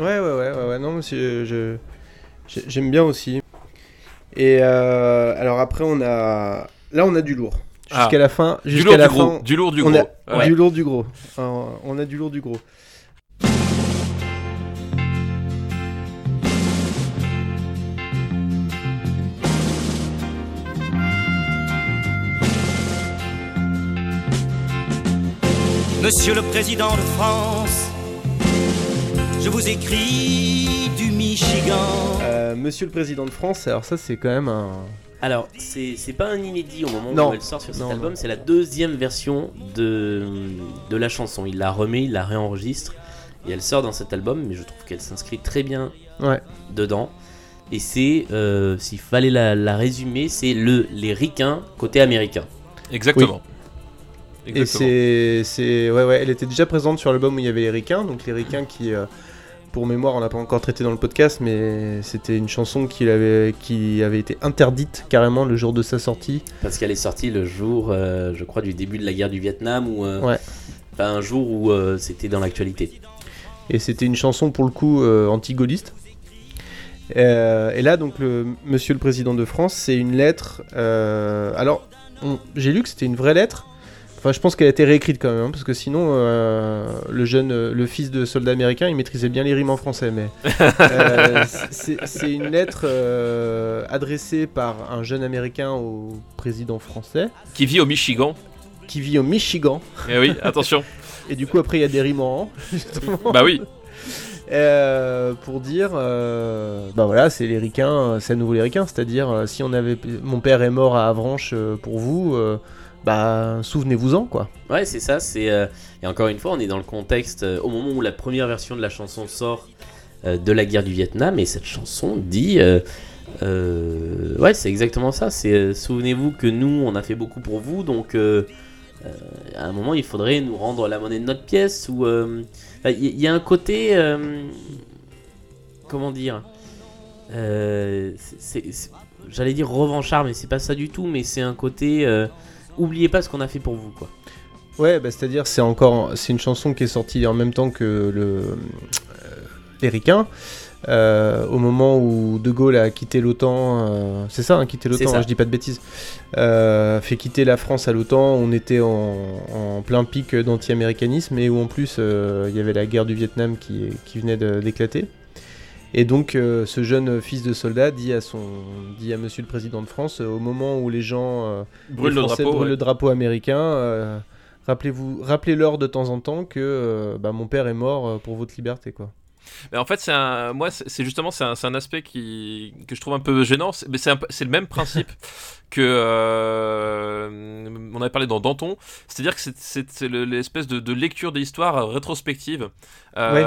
Ouais, non, j'aime bien aussi. Et alors après, on a du lourd. Jusqu'à la fin. Du lourd, du gros. Alors, on a du lourd, du gros. Monsieur le Président de France, je vous écris du Michigan. Monsieur le Président de France, alors ça c'est quand même un... Alors c'est pas un inédit au moment où elle sort sur cet album, c'est la deuxième version de la chanson. Il la remet, il la réenregistre et elle sort dans cet album, mais je trouve qu'elle s'inscrit très bien dedans. Et c'est, s'il fallait la résumer, c'est les ricains côté américain. Exactement. Oui. Exactement. Et c'est ouais, elle était déjà présente sur l'album où il y avait les Ricains, donc les Ricains qui, pour mémoire, on l'a pas encore traité dans le podcast, mais c'était une chanson qui avait été interdite carrément le jour de sa sortie. Parce qu'elle est sortie le jour, je crois, du début de la guerre du Vietnam, ou ouais. Enfin, un jour où c'était dans l'actualité. Et c'était une chanson pour le coup anti-gaulliste. Et là, donc, Monsieur le Président de France, c'est une lettre. Alors, j'ai lu que c'était une vraie lettre. Enfin, je pense qu'elle a été réécrite quand même, hein, parce que sinon, le fils de soldat américain, il maîtrisait bien les rimes en français. Mais c'est une lettre adressée par un jeune américain au président français. Qui vit au Michigan. Eh oui, attention. Et du coup, après, il y a des rimes en justement. Bah oui. Pour dire, bah voilà, c'est les Ricains, c'est à nouveau les Ricains, c'est-à-dire si on avait, mon père est mort à Avranches pour vous, bah souvenez-vous-en quoi. Ouais, c'est ça. C'est et encore une fois, on est dans le contexte au moment où la première version de la chanson sort de la guerre du Vietnam, et cette chanson dit, ouais, c'est exactement ça. C'est souvenez-vous que nous, on a fait beaucoup pour vous, donc. À un moment, il faudrait nous rendre la monnaie de notre pièce. Ou il y a un côté, comment dire, j'allais dire revanchard, mais c'est pas ça du tout. Mais c'est un côté, oubliez pas ce qu'on a fait pour vous, quoi. Ouais, bah, c'est-à-dire, c'est une chanson qui est sortie en même temps que les Ricains. Au moment où De Gaulle a quitté l'OTAN, c'est ça, hein, quitté l'OTAN, hein, je dis pas de bêtises, fait quitter la France à l'OTAN, on était en plein pic d'anti-américanisme, et où en plus il y avait la guerre du Vietnam qui venait d'éclater. Et donc ce jeune fils de soldat dit à Monsieur le Président de France, au moment où les gens brûlent le drapeau, brûlent le drapeau américain, rappelez-leur de temps en temps que bah, mon père est mort pour votre liberté, quoi. Mais en fait, c'est justement un aspect que je trouve un peu gênant. C'est le même principe que on avait parlé dans Danton, c'est-à-dire que c'est l'espèce de lecture de l'histoire rétrospective. Ouais.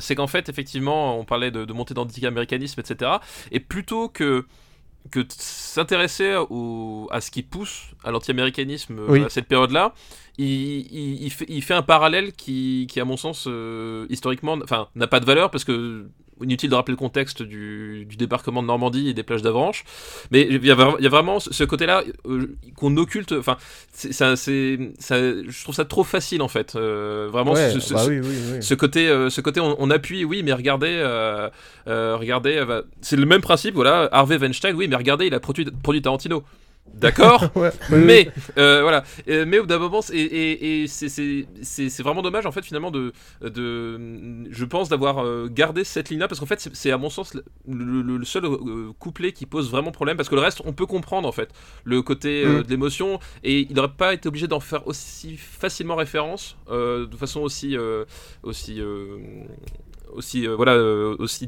C'est qu'en fait, effectivement, on parlait de montée d'anti-américanisme, etc. Et plutôt que s'intéresser à ce qui pousse à l'anti-américanisme, oui, à cette période-là, il fait un parallèle qui à mon sens, historiquement, enfin, n'a pas de valeur, parce que inutile de rappeler le contexte du débarquement de Normandie et des plages d'Avranches, mais il y a vraiment ce côté-là qu'on occulte. Enfin, je trouve ça trop facile en fait. Vraiment, ouais, oui. Ce côté, on appuie, oui, mais regardez, c'est le même principe. Voilà, Harvey Weinstein, oui, mais regardez, il a produit Tarantino. D'accord, ouais, mais voilà. Mais au bout d'un moment, c'est vraiment dommage en fait finalement je pense d'avoir gardé cette ligne-là, parce qu'en fait c'est à mon sens le seul couplet qui pose vraiment problème, parce que le reste on peut comprendre en fait le côté de l'émotion, et il n'aurait pas été obligé d'en faire aussi facilement référence de façon aussi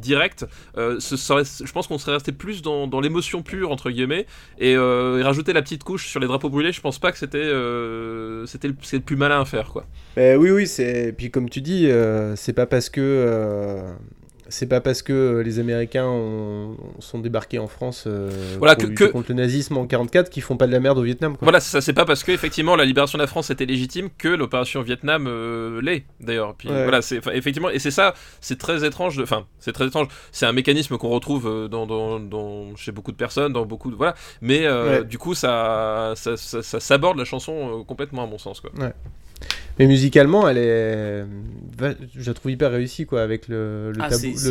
direct. Je pense qu'on serait resté plus dans l'émotion pure entre guillemets, et rajouter la petite couche sur les drapeaux brûlés, je pense pas que c'était le plus malin à faire, quoi. Oui, c'est, puis comme tu dis, c'est pas parce que les Américains sont débarqués en France voilà, pour lutter contre le nazisme en 44 qu'ils font pas de la merde au Vietnam, quoi. Voilà, ça, c'est pas parce que effectivement la libération de la France était légitime que l'opération Vietnam l'est d'ailleurs. Puis ouais. Voilà, c'est effectivement, et c'est ça, c'est très étrange. Enfin, c'est très étrange. C'est un mécanisme qu'on retrouve dans chez beaucoup de personnes, dans beaucoup de voilà. Mais ouais. Du coup, ça s'aborde la chanson complètement à mon sens, quoi. Ouais. Mais musicalement, elle est, je la trouve hyper réussie, quoi, avec le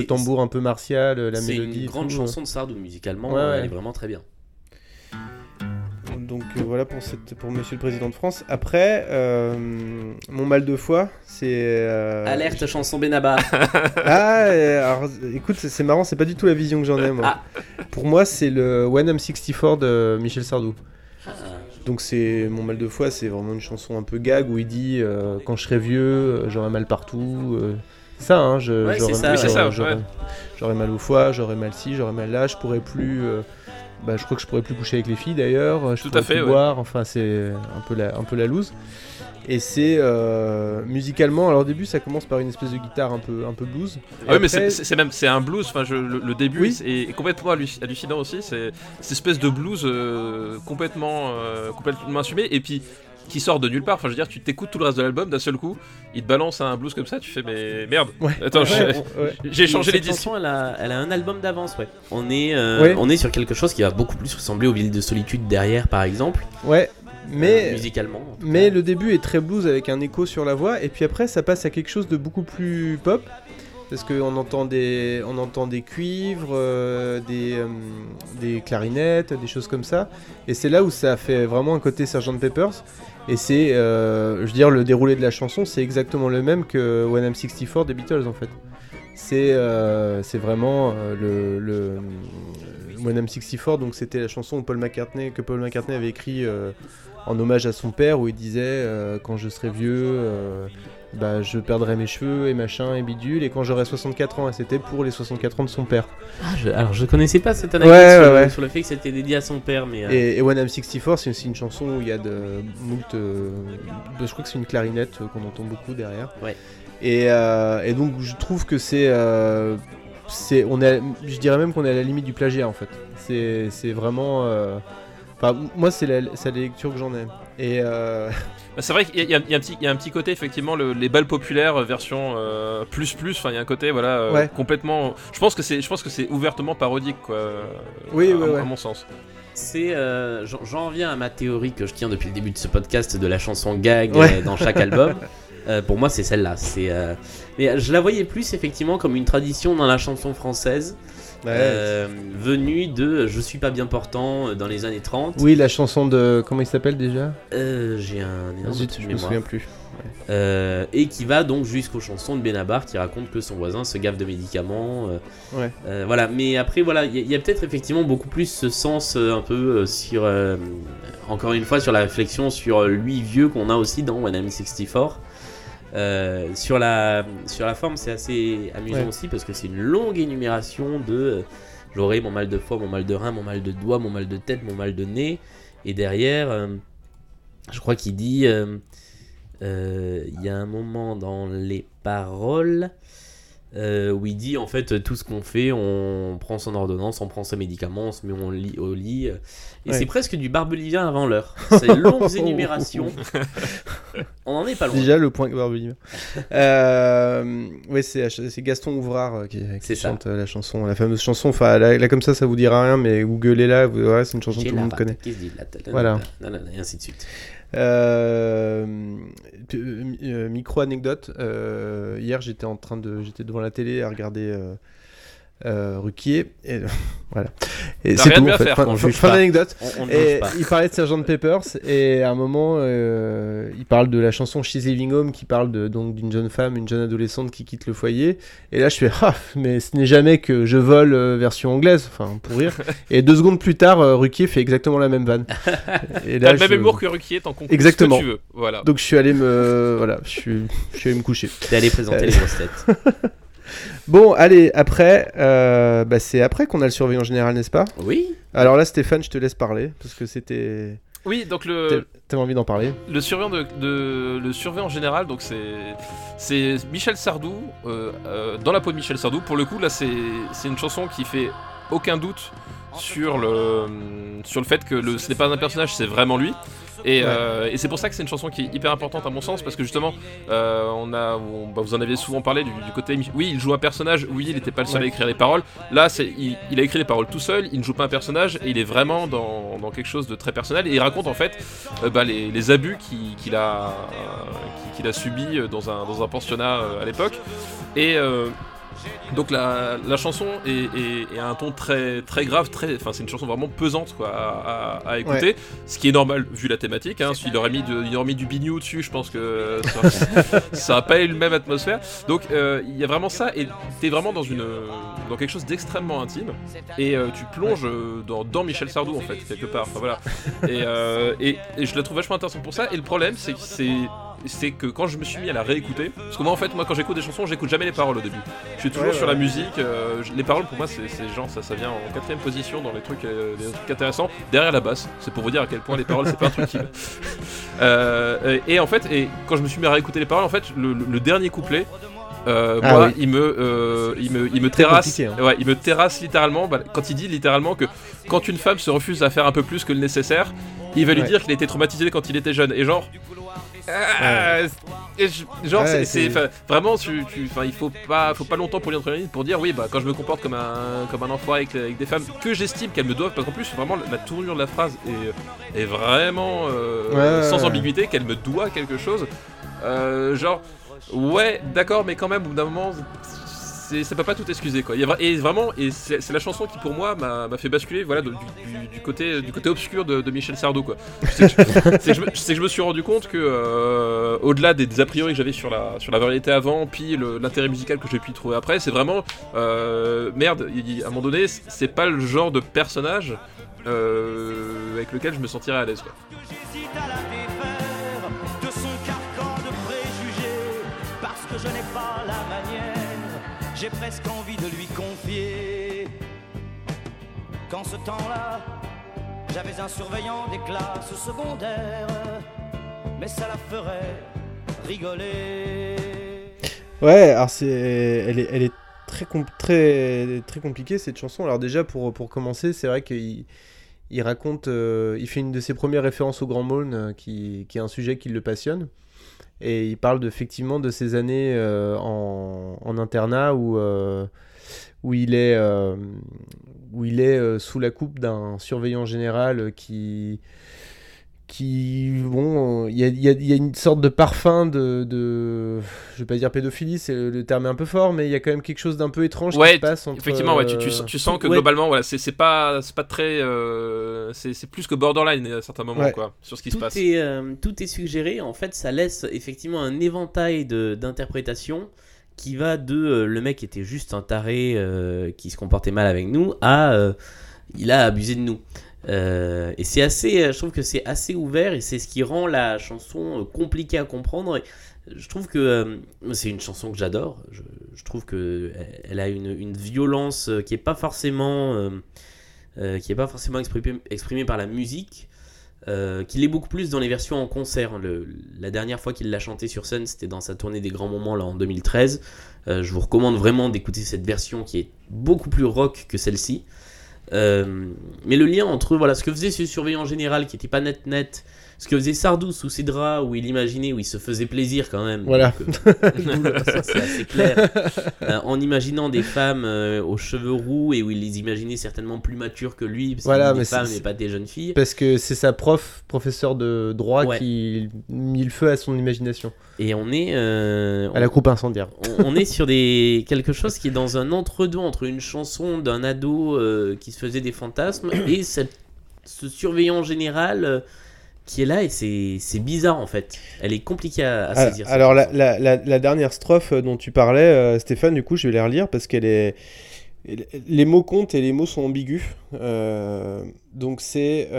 tambour un peu martial, la mélodie. C'est une grande chanson de Sardou musicalement, ouais, elle est vraiment très bien. Donc voilà pour Monsieur le Président de France. Après, mon mal de foi, c'est alerte chanson Benabar. Ah, alors, écoute, c'est marrant, c'est pas du tout la vision que j'en ai, moi. Ah. Pour moi, c'est le When I'm 64 de Michel Sardou. Ah. Donc c'est mon mal de foi, c'est vraiment une chanson un peu gag où il dit quand je serai vieux, j'aurai mal partout. Ça, hein, j'aurai mal au foie, j'aurai mal ci, j'aurai mal là, je pourrais plus. Je crois que je pourrais plus coucher avec les filles d'ailleurs. Je tout pourrais à fait, plus ouais. boire. Enfin, c'est un peu la loose. Et c'est musicalement, alors au début ça commence par une espèce de guitare un peu blues. Ah oui, mais c'est un blues, enfin le début oui. est complètement hallucinant aussi, c'est cette espèce de blues complètement assumé, et puis qui sort de nulle part. Enfin, je veux dire, tu t'écoutes tout le reste de l'album, d'un seul coup, il te balance un blues comme ça, tu fais mais merde. Ouais. Attends, j'ai changé les disques. Cette chanson, elle a un album d'avance, ouais. On est sur quelque chose qui va beaucoup plus ressembler aux Villes de Solitude derrière, par exemple. Ouais. Mais, musicalement, mais le début est très blues avec un écho sur la voix, et puis après ça passe à quelque chose de beaucoup plus pop, parce qu'on entend des cuivres, des clarinettes, des choses comme ça, et c'est là où ça fait vraiment un côté Sgt. Peppers, et c'est, je veux dire, le déroulé de la chanson, c'est exactement le même que When I'm 64 des Beatles en fait. C'est vraiment le When I'm 64, donc c'était la chanson que Paul McCartney avait écrit en hommage à son père, où il disait quand je serai vieux, je perdrai mes cheveux et machin et bidule, et quand j'aurai 64 ans, et c'était pour les 64 ans de son père. Alors je connaissais pas cette anecdote sur le fait que c'était dédié à son père, mais et When I'm 64, c'est aussi une chanson où il y a de moult, je crois que c'est une clarinette qu'on entend beaucoup derrière. Ouais. Et donc je trouve que je dirais même qu'on est à la limite du plagiat en fait. C'est vraiment, moi c'est la lecture que j'en ai. C'est vrai qu'il y a un petit côté effectivement les balles populaires version plus. Enfin il y a un côté complètement. Je pense que c'est ouvertement parodique quoi. Oui à mon sens. C'est j'en reviens à ma théorie que je tiens depuis le début de ce podcast de la chanson gag dans chaque album. Pour moi, c'est celle-là. Mais je la voyais plus effectivement comme une tradition dans la chanson française, venue de "Je suis pas bien portant" dans les années 30. Oui, la chanson de comment il s'appelle déjà j'ai un énorme doute de mémoire. Je me souviens plus. Ouais. Et qui va donc jusqu'aux chansons de Benabar qui raconte que son voisin se gaffe de médicaments. Mais après il y a peut-être effectivement beaucoup plus ce sens un peu sur encore une fois sur la réflexion sur lui vieux qu'on a aussi dans When I'm 64. Sur la forme, c'est assez amusant aussi parce que c'est une longue énumération de j'aurai mon mal de foie, mon mal de rein, mon mal de doigt, mon mal de tête, mon mal de nez, et derrière je crois qu'il dit y a un moment dans les paroles où il dit en fait tout ce qu'on fait, on prend son ordonnance, on prend ses médicaments, on se met au lit et c'est presque du Barbelivien avant l'heure. C'est longues énumérations. On en est pas loin. Déjà le point que Barbelivien. C'est Gaston Ouvrard qui chante la chanson, la fameuse chanson. Enfin là comme ça vous dira rien, mais googlez-la. C'est une chanson que tout le monde connaît. Voilà. Et ainsi de suite. Micro anecdote. Hier, j'étais devant la télé à regarder Ruquier. Et, voilà. Et c'est tout. Fin d'anecdote. Et il parlait de Sgt. Peppers et à un moment, il parle de la chanson She's Leaving Home qui parle d'une jeune femme, une jeune adolescente qui quitte le foyer. Et là, je fais mais ce n'est jamais que je vole version anglaise. Enfin, pour rire. Et 2 secondes plus tard, Ruquier fait exactement la même vanne. Et là, t'as le même humour que Ruquier, t'en comprends ce que tu veux. Voilà. Donc je suis allé me coucher. T'es allé présenter les grosses têtes. Bon, allez, après, c'est après qu'on a le surveillant général, n'est-ce pas ? Oui. Alors là, Stéphane, je te laisse parler, parce que c'était... Oui, donc le... T'avais envie d'en parler ? Le surveillant, le surveillant général, donc c'est Michel Sardou, dans la peau de Michel Sardou. Pour le coup, là, c'est une chanson qui fait aucun doute sur le fait que ce n'est pas un personnage, c'est vraiment lui. Et c'est pour ça que c'est une chanson qui est hyper importante à mon sens, parce que justement vous en aviez souvent parlé du côté oui il joue un personnage, oui il n'était pas le seul à écrire les paroles, là il a écrit les paroles tout seul, il ne joue pas un personnage et il est vraiment dans quelque chose de très personnel et il raconte en fait les abus qu'il a subis dans un pensionnat à l'époque et donc la chanson est à un ton très très grave, c'est une chanson vraiment pesante quoi à écouter, ce qui est normal vu la thématique. Hein, s'il aurait mis du biniou dessus, je pense que ça n'a pas eu la même atmosphère. Donc il y a vraiment ça et t'es vraiment dans quelque chose d'extrêmement intime et tu plonges dans Michel Sardou en fait quelque part. Enfin voilà. Et je la trouve vachement intéressante pour ça. Et le problème c'est que quand je me suis mis à la réécouter, parce que moi quand j'écoute des chansons, j'écoute jamais les paroles au début. Je suis toujours sur la musique, les paroles pour moi c'est genre ça vient en 4ème position dans les trucs intéressants, derrière la basse, c'est pour vous dire à quel point les paroles c'est pas un truc qui... et en fait, quand je me suis mis à réécouter les paroles, en fait, le dernier couplet, il me terrasse, hein. Ouais, il me terrasse littéralement, quand il dit littéralement que quand une femme se refuse à faire un peu plus que le nécessaire, il va lui dire qu'il a été traumatisé quand il était jeune, et genre... c'est vraiment, il faut pas longtemps pour lire entre les lignes pour dire oui, bah quand je me comporte comme un enfant avec des femmes que j'estime qu'elles me doivent, parce qu'en plus vraiment la tournure de la phrase est vraiment sans ambiguïté, qu'elle me doit quelque chose, d'accord, mais quand même au bout d'un moment ça peut pas tout excuser, quoi. Et c'est la chanson qui pour moi m'a fait basculer, voilà, du côté obscur de Michel Sardou, quoi. Je sais que je me suis rendu compte que au-delà des a priori que j'avais sur la variété avant, puis l'intérêt musical que j'ai pu trouver après, c'est vraiment à un moment donné c'est pas le genre de personnage avec lequel je me sentirais à l'aise, quoi. De son carcan de préjugés, parce que je n'ai pas la manière. J'ai presque envie de lui confier qu'en ce temps-là, j'avais un surveillant des classes secondaires, mais ça la ferait rigoler. Ouais, alors elle est très compliquée, cette chanson. Alors déjà, pour commencer, c'est vrai qu'il raconte, il fait une de ses premières références au Grand Maulne, qui est un sujet qui le passionne. Et il parle effectivement de ces années en internat où il est sous la coupe d'un surveillant général il y a une sorte de parfum de je vais pas dire pédophilie, c'est le terme est un peu fort, mais il y a quand même quelque chose d'un peu étrange qui se passe entre, effectivement, tu sens que globalement voilà, c'est pas très c'est plus que borderline à certains moments, quoi, sur ce qui se passe. Tout est suggéré, en fait. Ça laisse effectivement un éventail d'interprétations qui va de le mec était juste un taré qui se comportait mal avec nous à il a abusé de nous. Et c'est assez, je trouve que c'est assez ouvert, et c'est ce qui rend la chanson compliquée à comprendre. Et je trouve que c'est une chanson que j'adore. Je trouve que elle a une violence qui est pas forcément exprimée par la musique, qu'il est beaucoup plus dans les versions en concert. La dernière fois qu'il l'a chantée sur scène, c'était dans sa tournée des grands moments là en 2013. Je vous recommande vraiment d'écouter cette version qui est beaucoup plus rock que celle-ci. Mais le lien entre ce que faisait ce surveillant général qui était pas net, ce que faisait Sardou sous ses draps, où il imaginait, où il se faisait plaisir quand même, voilà. Ça, c'est assez clair, en imaginant des femmes aux cheveux roux, et où il les imaginait certainement plus matures que lui, parce qu'il des femmes et pas des jeunes filles, parce que c'est sa professeur de droit qui mit le feu à son imagination, et on est à la coupe incendiaire. on est sur quelque chose qui est dans un entre-deux entre une chanson d'un ado qui se faisait des fantasmes et ce surveillant général qui est là, et c'est bizarre, en fait. Elle est compliquée à saisir. Alors la dernière strophe dont tu parlais, Stéphane, du coup je vais la relire parce qu'elle est... Les mots comptent et les mots sont ambigus. Donc c'est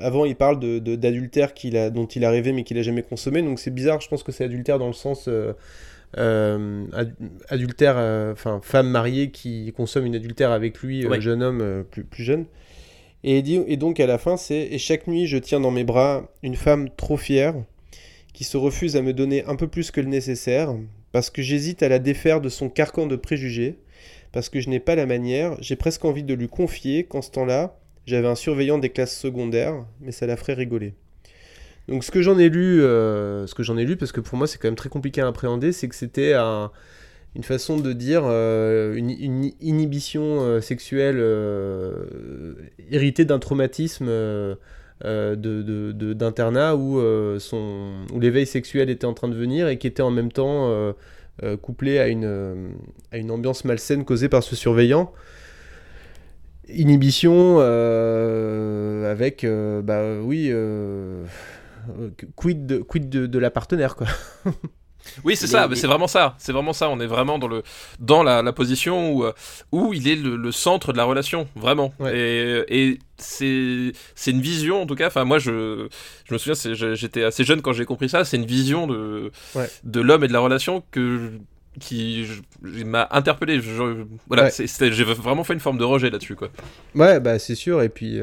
avant il parle d'adultère dont il a rêvé mais qu'il a jamais consommé. Donc c'est bizarre, je pense que c'est adultère dans le sens adultère, enfin femme mariée qui consomme une adultère avec lui, jeune homme plus jeune. Et donc à la fin c'est « Et chaque nuit je tiens dans mes bras une femme trop fière qui se refuse à me donner un peu plus que le nécessaire parce que j'hésite à la défaire de son carcan de préjugés. Parce que je n'ai pas la manière, j'ai presque envie de lui confier qu'en ce temps-là, j'avais un surveillant des classes secondaires, mais ça la ferait rigoler. » Donc ce que j'en ai lu, parce que pour moi c'est quand même très compliqué à appréhender, c'est que c'était une façon de dire une inhibition sexuelle héritée d'un traumatisme d'internat où l'éveil sexuel était en train de venir et qui était en même temps... couplé à une ambiance malsaine causée par ce surveillant. Inhibition avec quid de la partenaire, quoi. Oui, c'est ça, c'est vraiment ça, on est vraiment dans la position où il est le centre de la relation, vraiment. Ouais. Et c'est une vision, en tout cas, enfin moi je me souviens, j'étais assez jeune quand j'ai compris ça, c'est une vision de l'homme et de la relation qui m'a interpellé. J'ai vraiment fait une forme de rejet là-dessus, quoi. Ouais, bah c'est sûr, et puis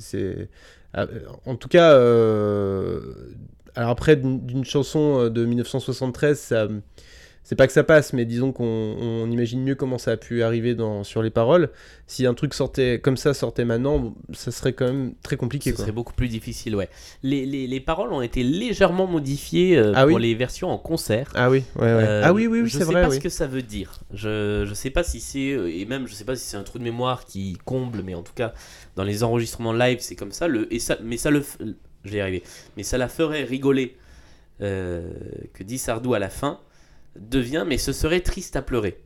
c'est... En tout cas... Alors après, d'une chanson de 1973, ça, c'est pas que ça passe, mais disons qu'on imagine mieux comment ça a pu arriver sur les paroles. Si un truc sortait comme ça, sortait maintenant, ça serait quand même très compliqué. Ça serait beaucoup plus difficile, ouais. Les paroles ont été légèrement modifiées pour les versions en concert. Ah oui, ouais, ouais. Oui, c'est vrai. Je sais pas ce que ça veut dire. Je sais pas si c'est, et même je sais pas si c'est un trou de mémoire qui comble, mais en tout cas dans les enregistrements live c'est comme ça. Mais ça la ferait rigoler. Que dit Sardou à la fin. Devient mais ce serait triste à pleurer,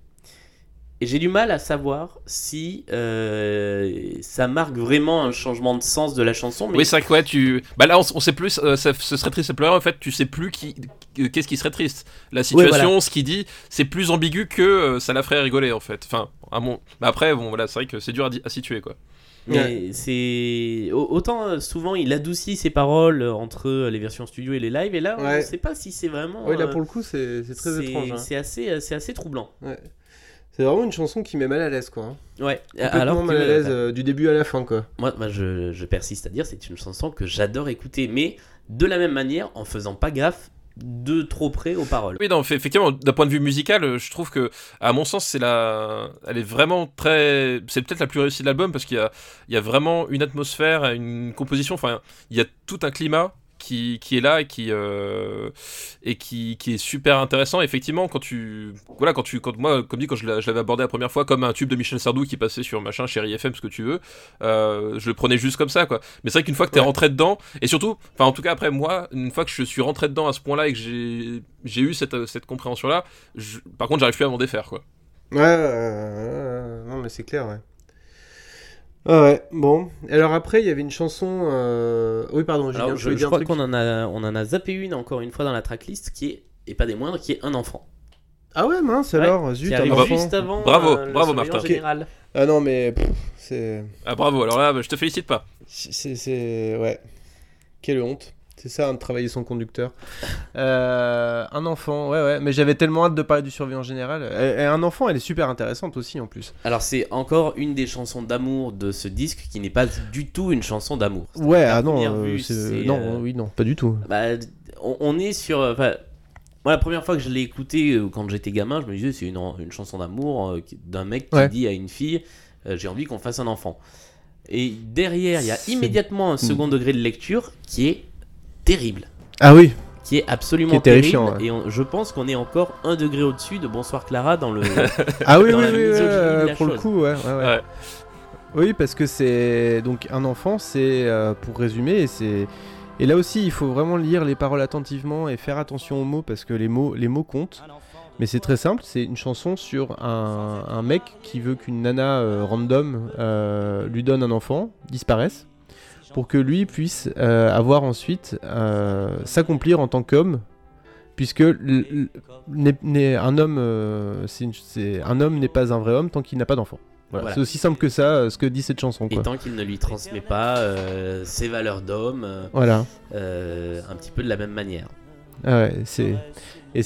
et j'ai du mal à savoir si ça marque vraiment un changement de sens de la chanson, mais... Oui, c'est vrai que là on sait plus, ce serait triste à pleurer, en fait tu sais plus qu'est-ce qui serait triste, la situation, oui, voilà. Ce qu'il dit c'est plus ambigu que ça la ferait rigoler en fait, enfin après c'est vrai que c'est dur à situer quoi. Mais c'est autant souvent il adoucit ses paroles entre les versions studio et les lives, et là on ne sait pas si c'est vraiment. Oui, là pour le coup c'est très étrange. Hein. C'est assez troublant. Ouais. C'est vraiment une chanson qui met mal à l'aise quoi. Ouais. Alors mal à l'aise du début à la fin quoi. Moi je persiste à dire c'est une chanson que j'adore écouter, mais de la même manière en faisant pas gaffe de trop près aux paroles. Oui, non, effectivement, d'un point de vue musical, je trouve que, à mon sens, elle est vraiment très, c'est peut-être la plus réussie de l'album parce qu'il y a vraiment une atmosphère, une composition. Enfin, il y a tout un climat qui est là et qui est super intéressant. Effectivement, quand je l'avais abordé la première fois comme un tube de Michel Sardou qui passait sur machin, Chéri FM, ce que tu veux, je le prenais juste comme ça quoi. Mais c'est vrai qu'une fois que t'es rentré dedans, et surtout, enfin en tout cas après moi, une fois que je suis rentré dedans à ce point-là et que j'ai eu cette compréhension là, par contre j'arrive plus à m'en défaire quoi. Non mais c'est clair ouais. Ah ouais, bon. Alors après, il y avait une chanson. Oui, pardon. Je crois qu'on en a zappé une encore une fois dans la tracklist qui est, et pas des moindres, qui est Un enfant. Ah ouais, mince alors. Ouais, zut, juste avant. Bravo, Martin. Général. Okay. Ah non, mais c'est. Ah bravo. Alors là, je te félicite pas. C'est ouais. Quelle honte. C'est ça, hein, de travailler sans conducteur. Un enfant, ouais. Mais j'avais tellement hâte de parler du Surveillant Général. Et Un enfant, elle est super intéressante aussi, en plus. Alors, c'est encore une des chansons d'amour de ce disque qui n'est pas du tout une chanson d'amour. C'est non, pas du tout. Bah, on est sur... Moi, la première fois que je l'ai écoutée, quand j'étais gamin, je me disais, c'est une chanson d'amour d'un mec qui dit à une fille, j'ai envie qu'on fasse un enfant. Et derrière, il y a immédiatement un second degré de lecture qui est terrible. Ah oui. Qui est absolument terrifiant. Terrible, ouais. Et je pense qu'on est encore un degré au-dessus de Bonsoir Clara dans le. Ah oui, dans oui, la oui, pour chose. Le coup, ouais. Oui, parce que c'est donc Un enfant, c'est pour résumer, et là aussi il faut vraiment lire les paroles attentivement et faire attention aux mots parce que les mots comptent. Mais c'est très simple, c'est une chanson sur un mec qui veut qu'une nana random lui donne un enfant, disparaisse, pour que lui puisse avoir ensuite s'accomplir en tant qu'homme, puisque un homme n'est pas un vrai homme tant qu'il n'a pas d'enfant. Voilà. C'est aussi simple que ça, ce que dit cette chanson quoi. Et tant qu'il ne lui transmet pas ses valeurs d'homme, voilà. Un petit peu de la même manière. Ah ouais, il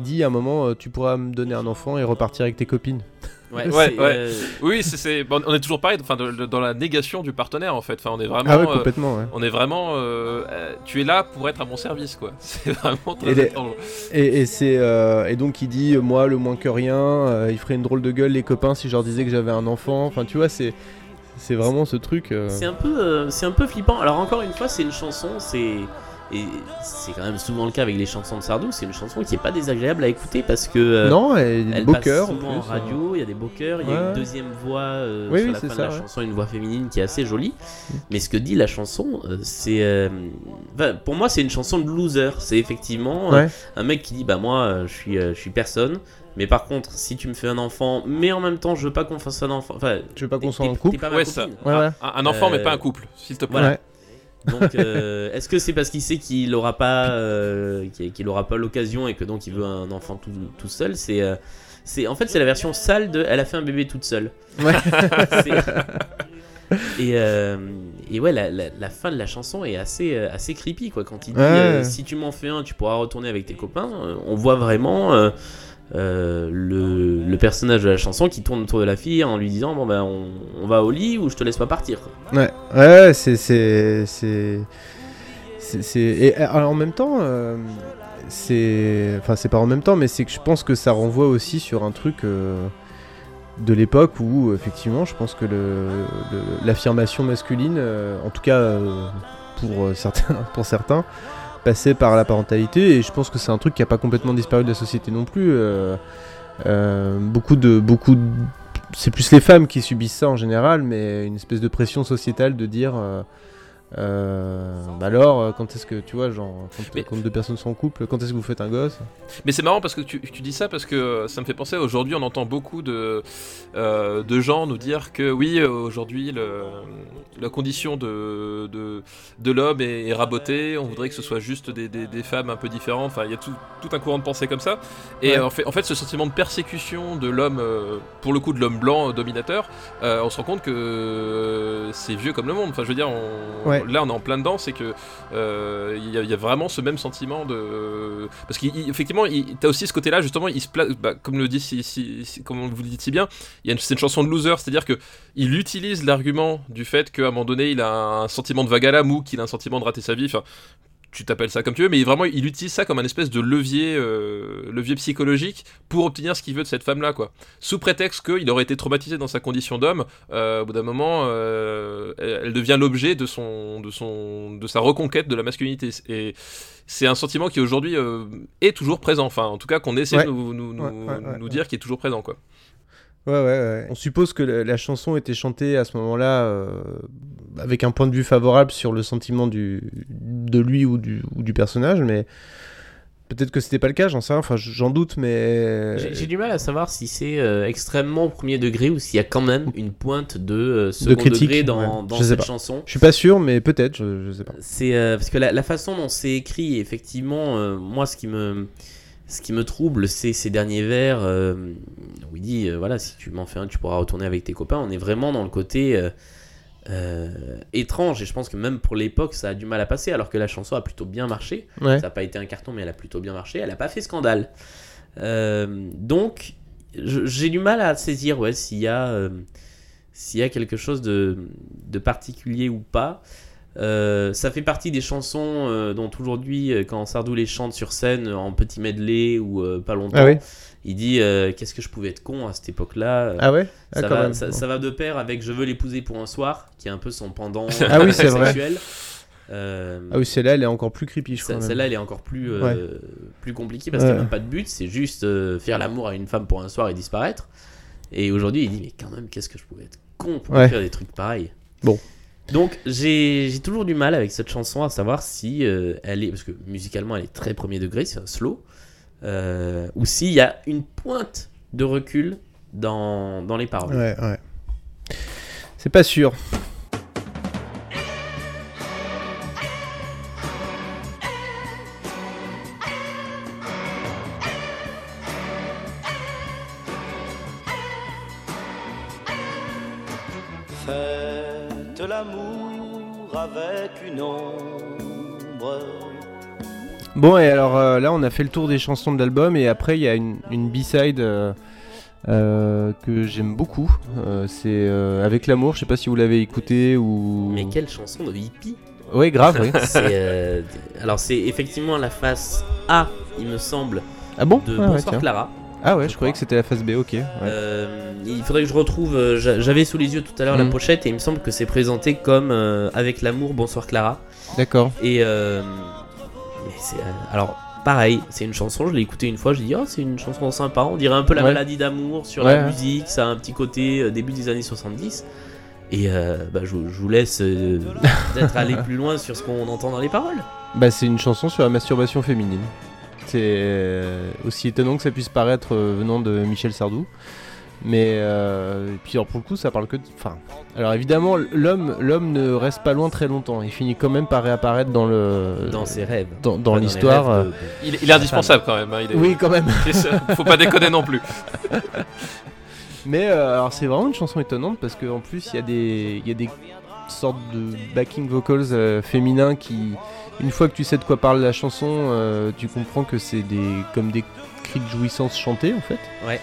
dit à un moment, tu pourras me donner un enfant et repartir avec tes copines. Oui, on est toujours pareil, enfin, dans la négation du partenaire en fait. Enfin, on est vraiment. Ah oui, complètement. Ouais. On est vraiment. Tu es là pour être à mon service, quoi. C'est vraiment très étrange. Et donc il dit, moi, le moins que rien, il ferait une drôle de gueule les copains si je leur disais que j'avais un enfant. Enfin, tu vois, c'est vraiment ce truc. C'est un peu flippant. Alors encore une fois, c'est une chanson. Et c'est quand même souvent le cas avec les chansons de Sardou, c'est une chanson qui est pas désagréable à écouter parce que elle passe souvent en radio, il y a des beaux cœurs, il y a une deuxième voix sur la fin de la chanson, une voix féminine qui est assez jolie. Mais ce que dit la chanson, c'est pour moi c'est une chanson de loser. C'est effectivement un mec qui dit bah moi je suis personne. Mais par contre, si tu me fais un enfant, mais en même temps, je veux pas qu'on fasse un enfant. Enfin, je veux pas qu'on soit en couple. Un enfant mais pas un couple, s'il te plaît. Ouais. Donc, est-ce que c'est parce qu'il sait qu'il n'aura pas, l'occasion et que donc il veut un enfant tout seul? En fait, c'est la version sale de elle a fait un bébé toute seule. Ouais. Et ouais, la fin de la chanson est assez creepy quoi. Quand il dit si tu m'en fais un, tu pourras retourner avec tes copains. On voit vraiment le personnage de la chanson qui tourne autour de la fille en lui disant on va au lit ou je te laisse pas partir. Ouais, c'est et alors, en même temps c'est, enfin c'est pas en même temps, mais c'est que je pense que ça renvoie aussi sur un truc de l'époque où effectivement je pense que l'affirmation masculine, en tout cas pour certains, passait par la parentalité, et je pense que c'est un truc qui a pas complètement disparu de la société non plus. Beaucoup de c'est plus les femmes qui subissent ça en général, mais une espèce de pression sociétale de dire alors quand est-ce que tu vois, genre quand deux personnes sont en couple, quand est-ce que vous faites un gosse. Mais c'est marrant parce que tu dis ça, parce que ça me fait penser, aujourd'hui on entend beaucoup de gens nous dire que oui, aujourd'hui la condition de l'homme est rabotée, on voudrait que ce soit juste des femmes un peu différentes, enfin il y a tout un courant de pensée comme ça, et ouais. en fait ce sentiment de persécution de l'homme, pour le coup de l'homme blanc dominateur, on se rend compte que c'est vieux comme le monde, enfin je veux dire ouais. Là on est en plein dedans, c'est que y a vraiment ce même sentiment de... Parce qu'effectivement t'as aussi ce côté là, justement il se place, comme le dit comme vous le dites si bien, c'est une chanson de loser, c'est à dire qu'il utilise l'argument du fait qu'à un moment donné il a un sentiment de vague à l'âme, ou qu'il a un sentiment de rater sa vie, enfin tu t'appelles ça comme tu veux, mais vraiment il utilise ça comme un espèce de levier psychologique pour obtenir ce qu'il veut de cette femme là quoi, sous prétexte qu'il aurait été traumatisé dans sa condition d'homme, au bout d'un moment elle devient l'objet de sa reconquête de la masculinité, et c'est un sentiment qui aujourd'hui est toujours présent, enfin en tout cas qu'on essaie de nous dire qui est toujours présent quoi. Ouais. On suppose que la chanson était chantée à ce moment-là avec un point de vue favorable sur le sentiment de lui ou du personnage, mais peut-être que c'était pas le cas, j'en sais rien, enfin j'en doute, mais... J'ai du mal à savoir si c'est extrêmement premier degré ou s'il y a quand même une pointe de second de critique, degré dans cette chanson. Je suis pas sûr, mais peut-être, je sais pas. C'est parce que la façon dont c'est écrit, effectivement, moi ce qui me trouble, c'est ces derniers vers où il dit voilà, si tu m'en fais un, tu pourras retourner avec tes copains. On est vraiment dans le côté étrange, et je pense que même pour l'époque ça a du mal à passer, alors que la chanson a plutôt bien marché. Ça n'a pas été un carton, mais elle a plutôt bien marché, elle n'a pas fait scandale, donc j'ai du mal à saisir s'il y a quelque chose de particulier ou pas. Ça fait partie des chansons dont aujourd'hui, quand Sardou les chante sur scène en petit medley ou pas longtemps, il dit qu'est-ce que je pouvais être con à cette époque-là. Ça va de pair avec Je veux l'épouser pour un soir, qui est un peu son pendant c'est sexuel. Vrai. Celle-là elle est encore plus creepy, je crois. Celle-là elle est encore plus compliquée parce qu'elle n'a pas de but, c'est juste faire l'amour à une femme pour un soir et disparaître. Et aujourd'hui il dit mais quand même qu'est-ce que je pouvais être con pour faire des trucs pareils. Bon. Donc j'ai toujours du mal avec cette chanson à savoir si elle est, parce que musicalement elle est très premier degré, c'est un slow, ou s'il y a une pointe de recul dans les paroles. Ouais. C'est pas sûr. Bon, et alors là on a fait le tour des chansons de l'album, et après il y a une B-side que j'aime beaucoup, c'est Avec l'amour, je sais pas si vous l'avez écouté ou... Mais quelle chanson de hippie. Ouais grave, oui. Alors c'est effectivement la face A il me semble. Ah bon, de Bonsoir Clara. Ah ouais, je croyais que c'était la face B, ok. Ouais. Il faudrait que je retrouve, j'avais sous les yeux tout à l'heure la pochette, et il me semble que c'est présenté comme Avec l'amour, Bonsoir Clara. D'accord. Et alors pareil, c'est une chanson, je l'ai écoutée une fois, je dis c'est une chanson sympa, on dirait un peu la maladie d'amour sur la musique, ça a un petit côté début des années 70. Et je vous laisse peut-être aller plus loin sur ce qu'on entend dans les paroles. C'est une chanson sur la masturbation féminine. C'est aussi étonnant que ça puisse paraître venant de Michel Sardou, mais et puis alors pour le coup ça parle que de... alors évidemment l'homme ne reste pas loin très longtemps, il finit quand même par réapparaître dans ses rêves, dans l'histoire, rêves il est indispensable quand même, oui quand même, faut pas déconner non plus. Mais alors c'est vraiment une chanson étonnante parce qu'en plus il y a des sortes de backing vocals féminins qui Une fois que tu sais de quoi parle la chanson, tu comprends que c'est comme des cris de jouissance chantés, en fait. Ouais.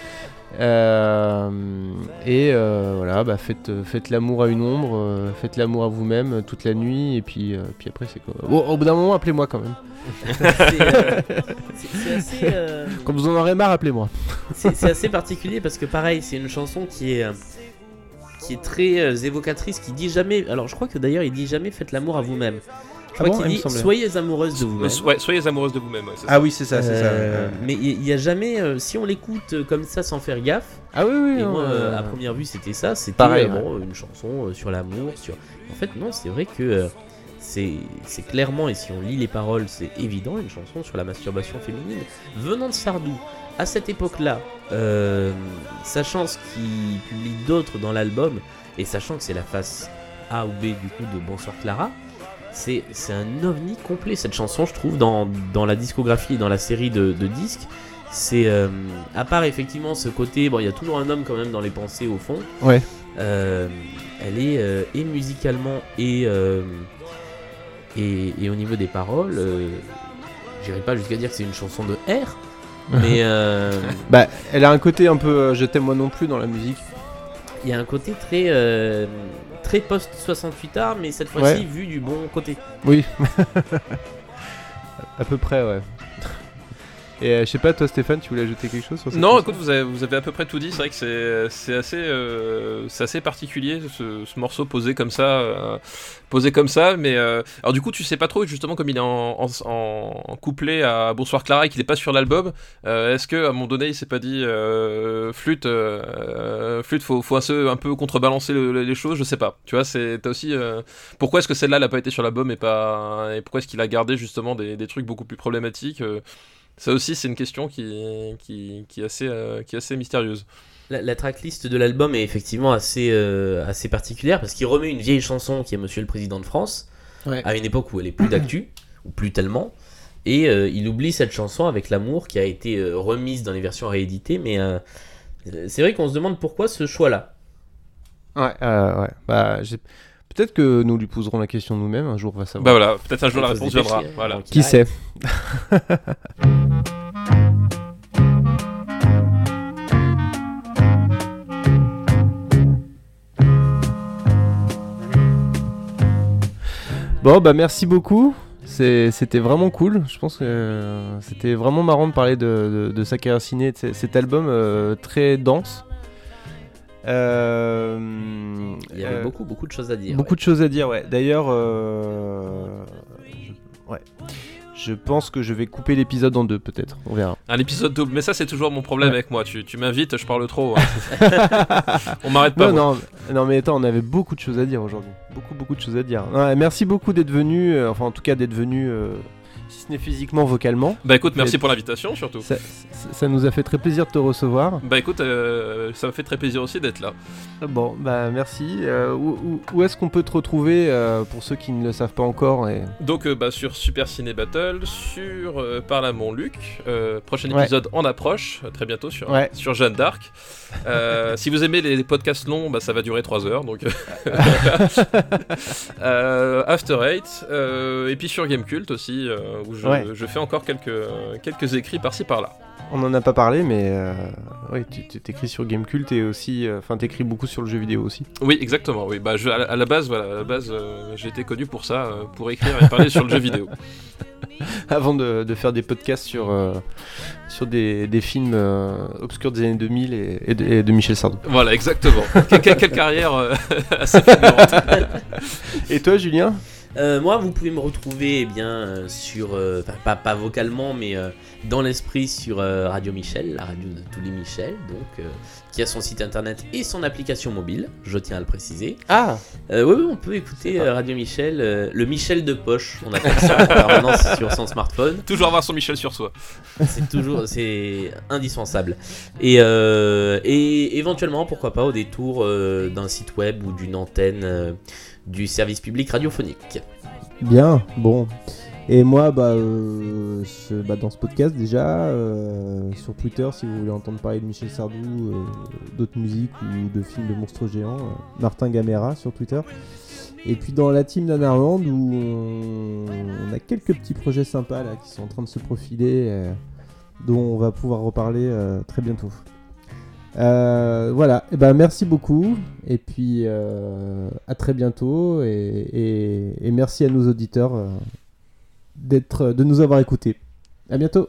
Voilà, bah faites l'amour à une ombre, faites l'amour à vous-même toute la nuit, et puis après c'est quoi. Au bout d'un moment, appelez-moi quand même. C'est assez. Quand vous en aurez marre, appelez-moi. C'est assez particulier parce que pareil, c'est une chanson qui est très évocatrice, qui dit jamais. Alors je crois que d'ailleurs, il dit jamais faites l'amour à vous-même. Je crois qu'il dit soyez amoureuse de vous-même. Ouais, soyez amoureuse de vous-même. Ouais, c'est ça. Ah oui, c'est ça, c'est ça. Mais il n'y a jamais, si on l'écoute comme ça sans faire gaffe. Ah oui, oui. Et moi, à première vue, c'était ça. C'était pareil, une chanson sur l'amour. En fait, non, c'est vrai que c'est clairement, et si on lit les paroles, c'est évident, une chanson sur la masturbation féminine. Venant de Sardou, à cette époque-là, sachant ce qu'il publie d'autres dans l'album, et sachant que c'est la face A ou B du coup de Bonsoir Clara. C'est un ovni complet cette chanson, je trouve, dans la discographie et dans la série de disques. C'est à part effectivement ce côté, bon, il y a toujours un homme quand même dans les pensées au fond. Ouais. Elle est et musicalement et au niveau des paroles, j'irai pas jusqu'à dire que c'est une chanson de R, mais bah elle a un côté un peu je t'aime moi non plus dans la musique. Il y a un côté très très post 68 art, mais cette fois-ci vu du bon côté. Oui. À peu près, ouais. Et je sais pas, toi Stéphane, tu voulais ajouter quelque chose sur ça? Non, écoute, vous avez à peu près tout dit. C'est vrai que c'est assez particulier ce morceau posé comme ça. Mais alors du coup, tu sais pas trop, justement, comme il est en couplet à Bonsoir Clara et qu'il est pas sur l'album. Est-ce que à un moment donné, il s'est pas dit flûte, faut un peu contrebalancer les choses, je sais pas. Tu vois, t'as aussi pourquoi est-ce que celle-là n'a pas été sur l'album et pourquoi est-ce qu'il a gardé justement des trucs beaucoup plus problématiques. Ça aussi, c'est une question qui est assez mystérieuse. La tracklist de l'album est effectivement assez particulière parce qu'il remet une vieille chanson qui est Monsieur le Président de France, à une époque où elle est plus d'actu, ou plus tellement, et il oublie cette chanson avec l'amour qui a été remise dans les versions rééditées, mais c'est vrai qu'on se demande pourquoi ce choix-là. Ouais. Bah, peut-être que nous lui poserons la question nous-mêmes, un jour on va savoir. Bah voilà, peut-être un jour la réponse viendra. Voilà. Qui sait ? Bon, bah merci beaucoup. C'était vraiment cool. Je pense que c'était vraiment marrant de parler de sa carrière ciné, de cet album très dense. Il y avait beaucoup de choses à dire. Beaucoup de choses à dire, ouais. D'ailleurs, je pense que je vais couper l'épisode en deux, peut-être. On verra. Un épisode double, mais ça, c'est toujours mon problème avec moi. Tu m'invites, je parle trop. Hein. On m'arrête pas. Non, mais attends, on avait beaucoup de choses à dire aujourd'hui. Beaucoup de choses à dire. Ouais, merci beaucoup d'être venu. Enfin, en tout cas, d'être venu. Si ce n'est physiquement, vocalement. Bah écoute, merci pour l'invitation surtout. Ça nous a fait très plaisir de te recevoir. Bah écoute, ça m'a fait très plaisir aussi d'être là. Bon, bah merci. Où est-ce qu'on peut te retrouver pour ceux qui ne le savent pas encore et... Donc bah, sur Super Ciné Battle, sur Parle à mon Luc, prochain épisode en approche, très bientôt sur Jeanne d'Arc. Si vous aimez les podcasts longs, bah, ça va durer 3 heures. Donc After Eight, et puis sur Gamekult aussi. Où je fais encore quelques écrits par-ci par-là. On en a pas parlé, mais oui, tu t'écris sur Gamekult et aussi, enfin, t'écris beaucoup sur le jeu vidéo aussi. Oui, exactement. Oui, bah, à la base, j'ai été connu pour ça, pour écrire et parler sur le jeu vidéo. Avant de faire des podcasts sur des films obscurs des années 2000 et de Michel Sardou. Voilà, exactement. Quelle carrière assez fulgurante. Et toi, Julien? Moi, vous pouvez me retrouver sur, pas vocalement, mais dans l'esprit sur Radio Michel, la radio de tous les Michel, donc, qui a son site internet et son application mobile, je tiens à le préciser. Ah oui, on peut écouter Radio Michel, le Michel de poche, on appelle ça en permanence sur son smartphone. Toujours avoir son Michel sur soi. C'est indispensable. Et éventuellement, pourquoi pas, au détour d'un site web ou d'une antenne... du service public radiophonique. Bien, bon. Et moi, dans ce podcast déjà, sur Twitter, si vous voulez entendre parler de Michel Sardou, d'autres musiques ou de films de monstres géants, Martin Gamera sur Twitter. Et puis dans la team Nanarland où on a quelques petits projets sympas là qui sont en train de se profiler, dont on va pouvoir reparler très bientôt. Voilà, et ben merci beaucoup et puis à très bientôt et merci à nos auditeurs de nous avoir écoutés. À bientôt.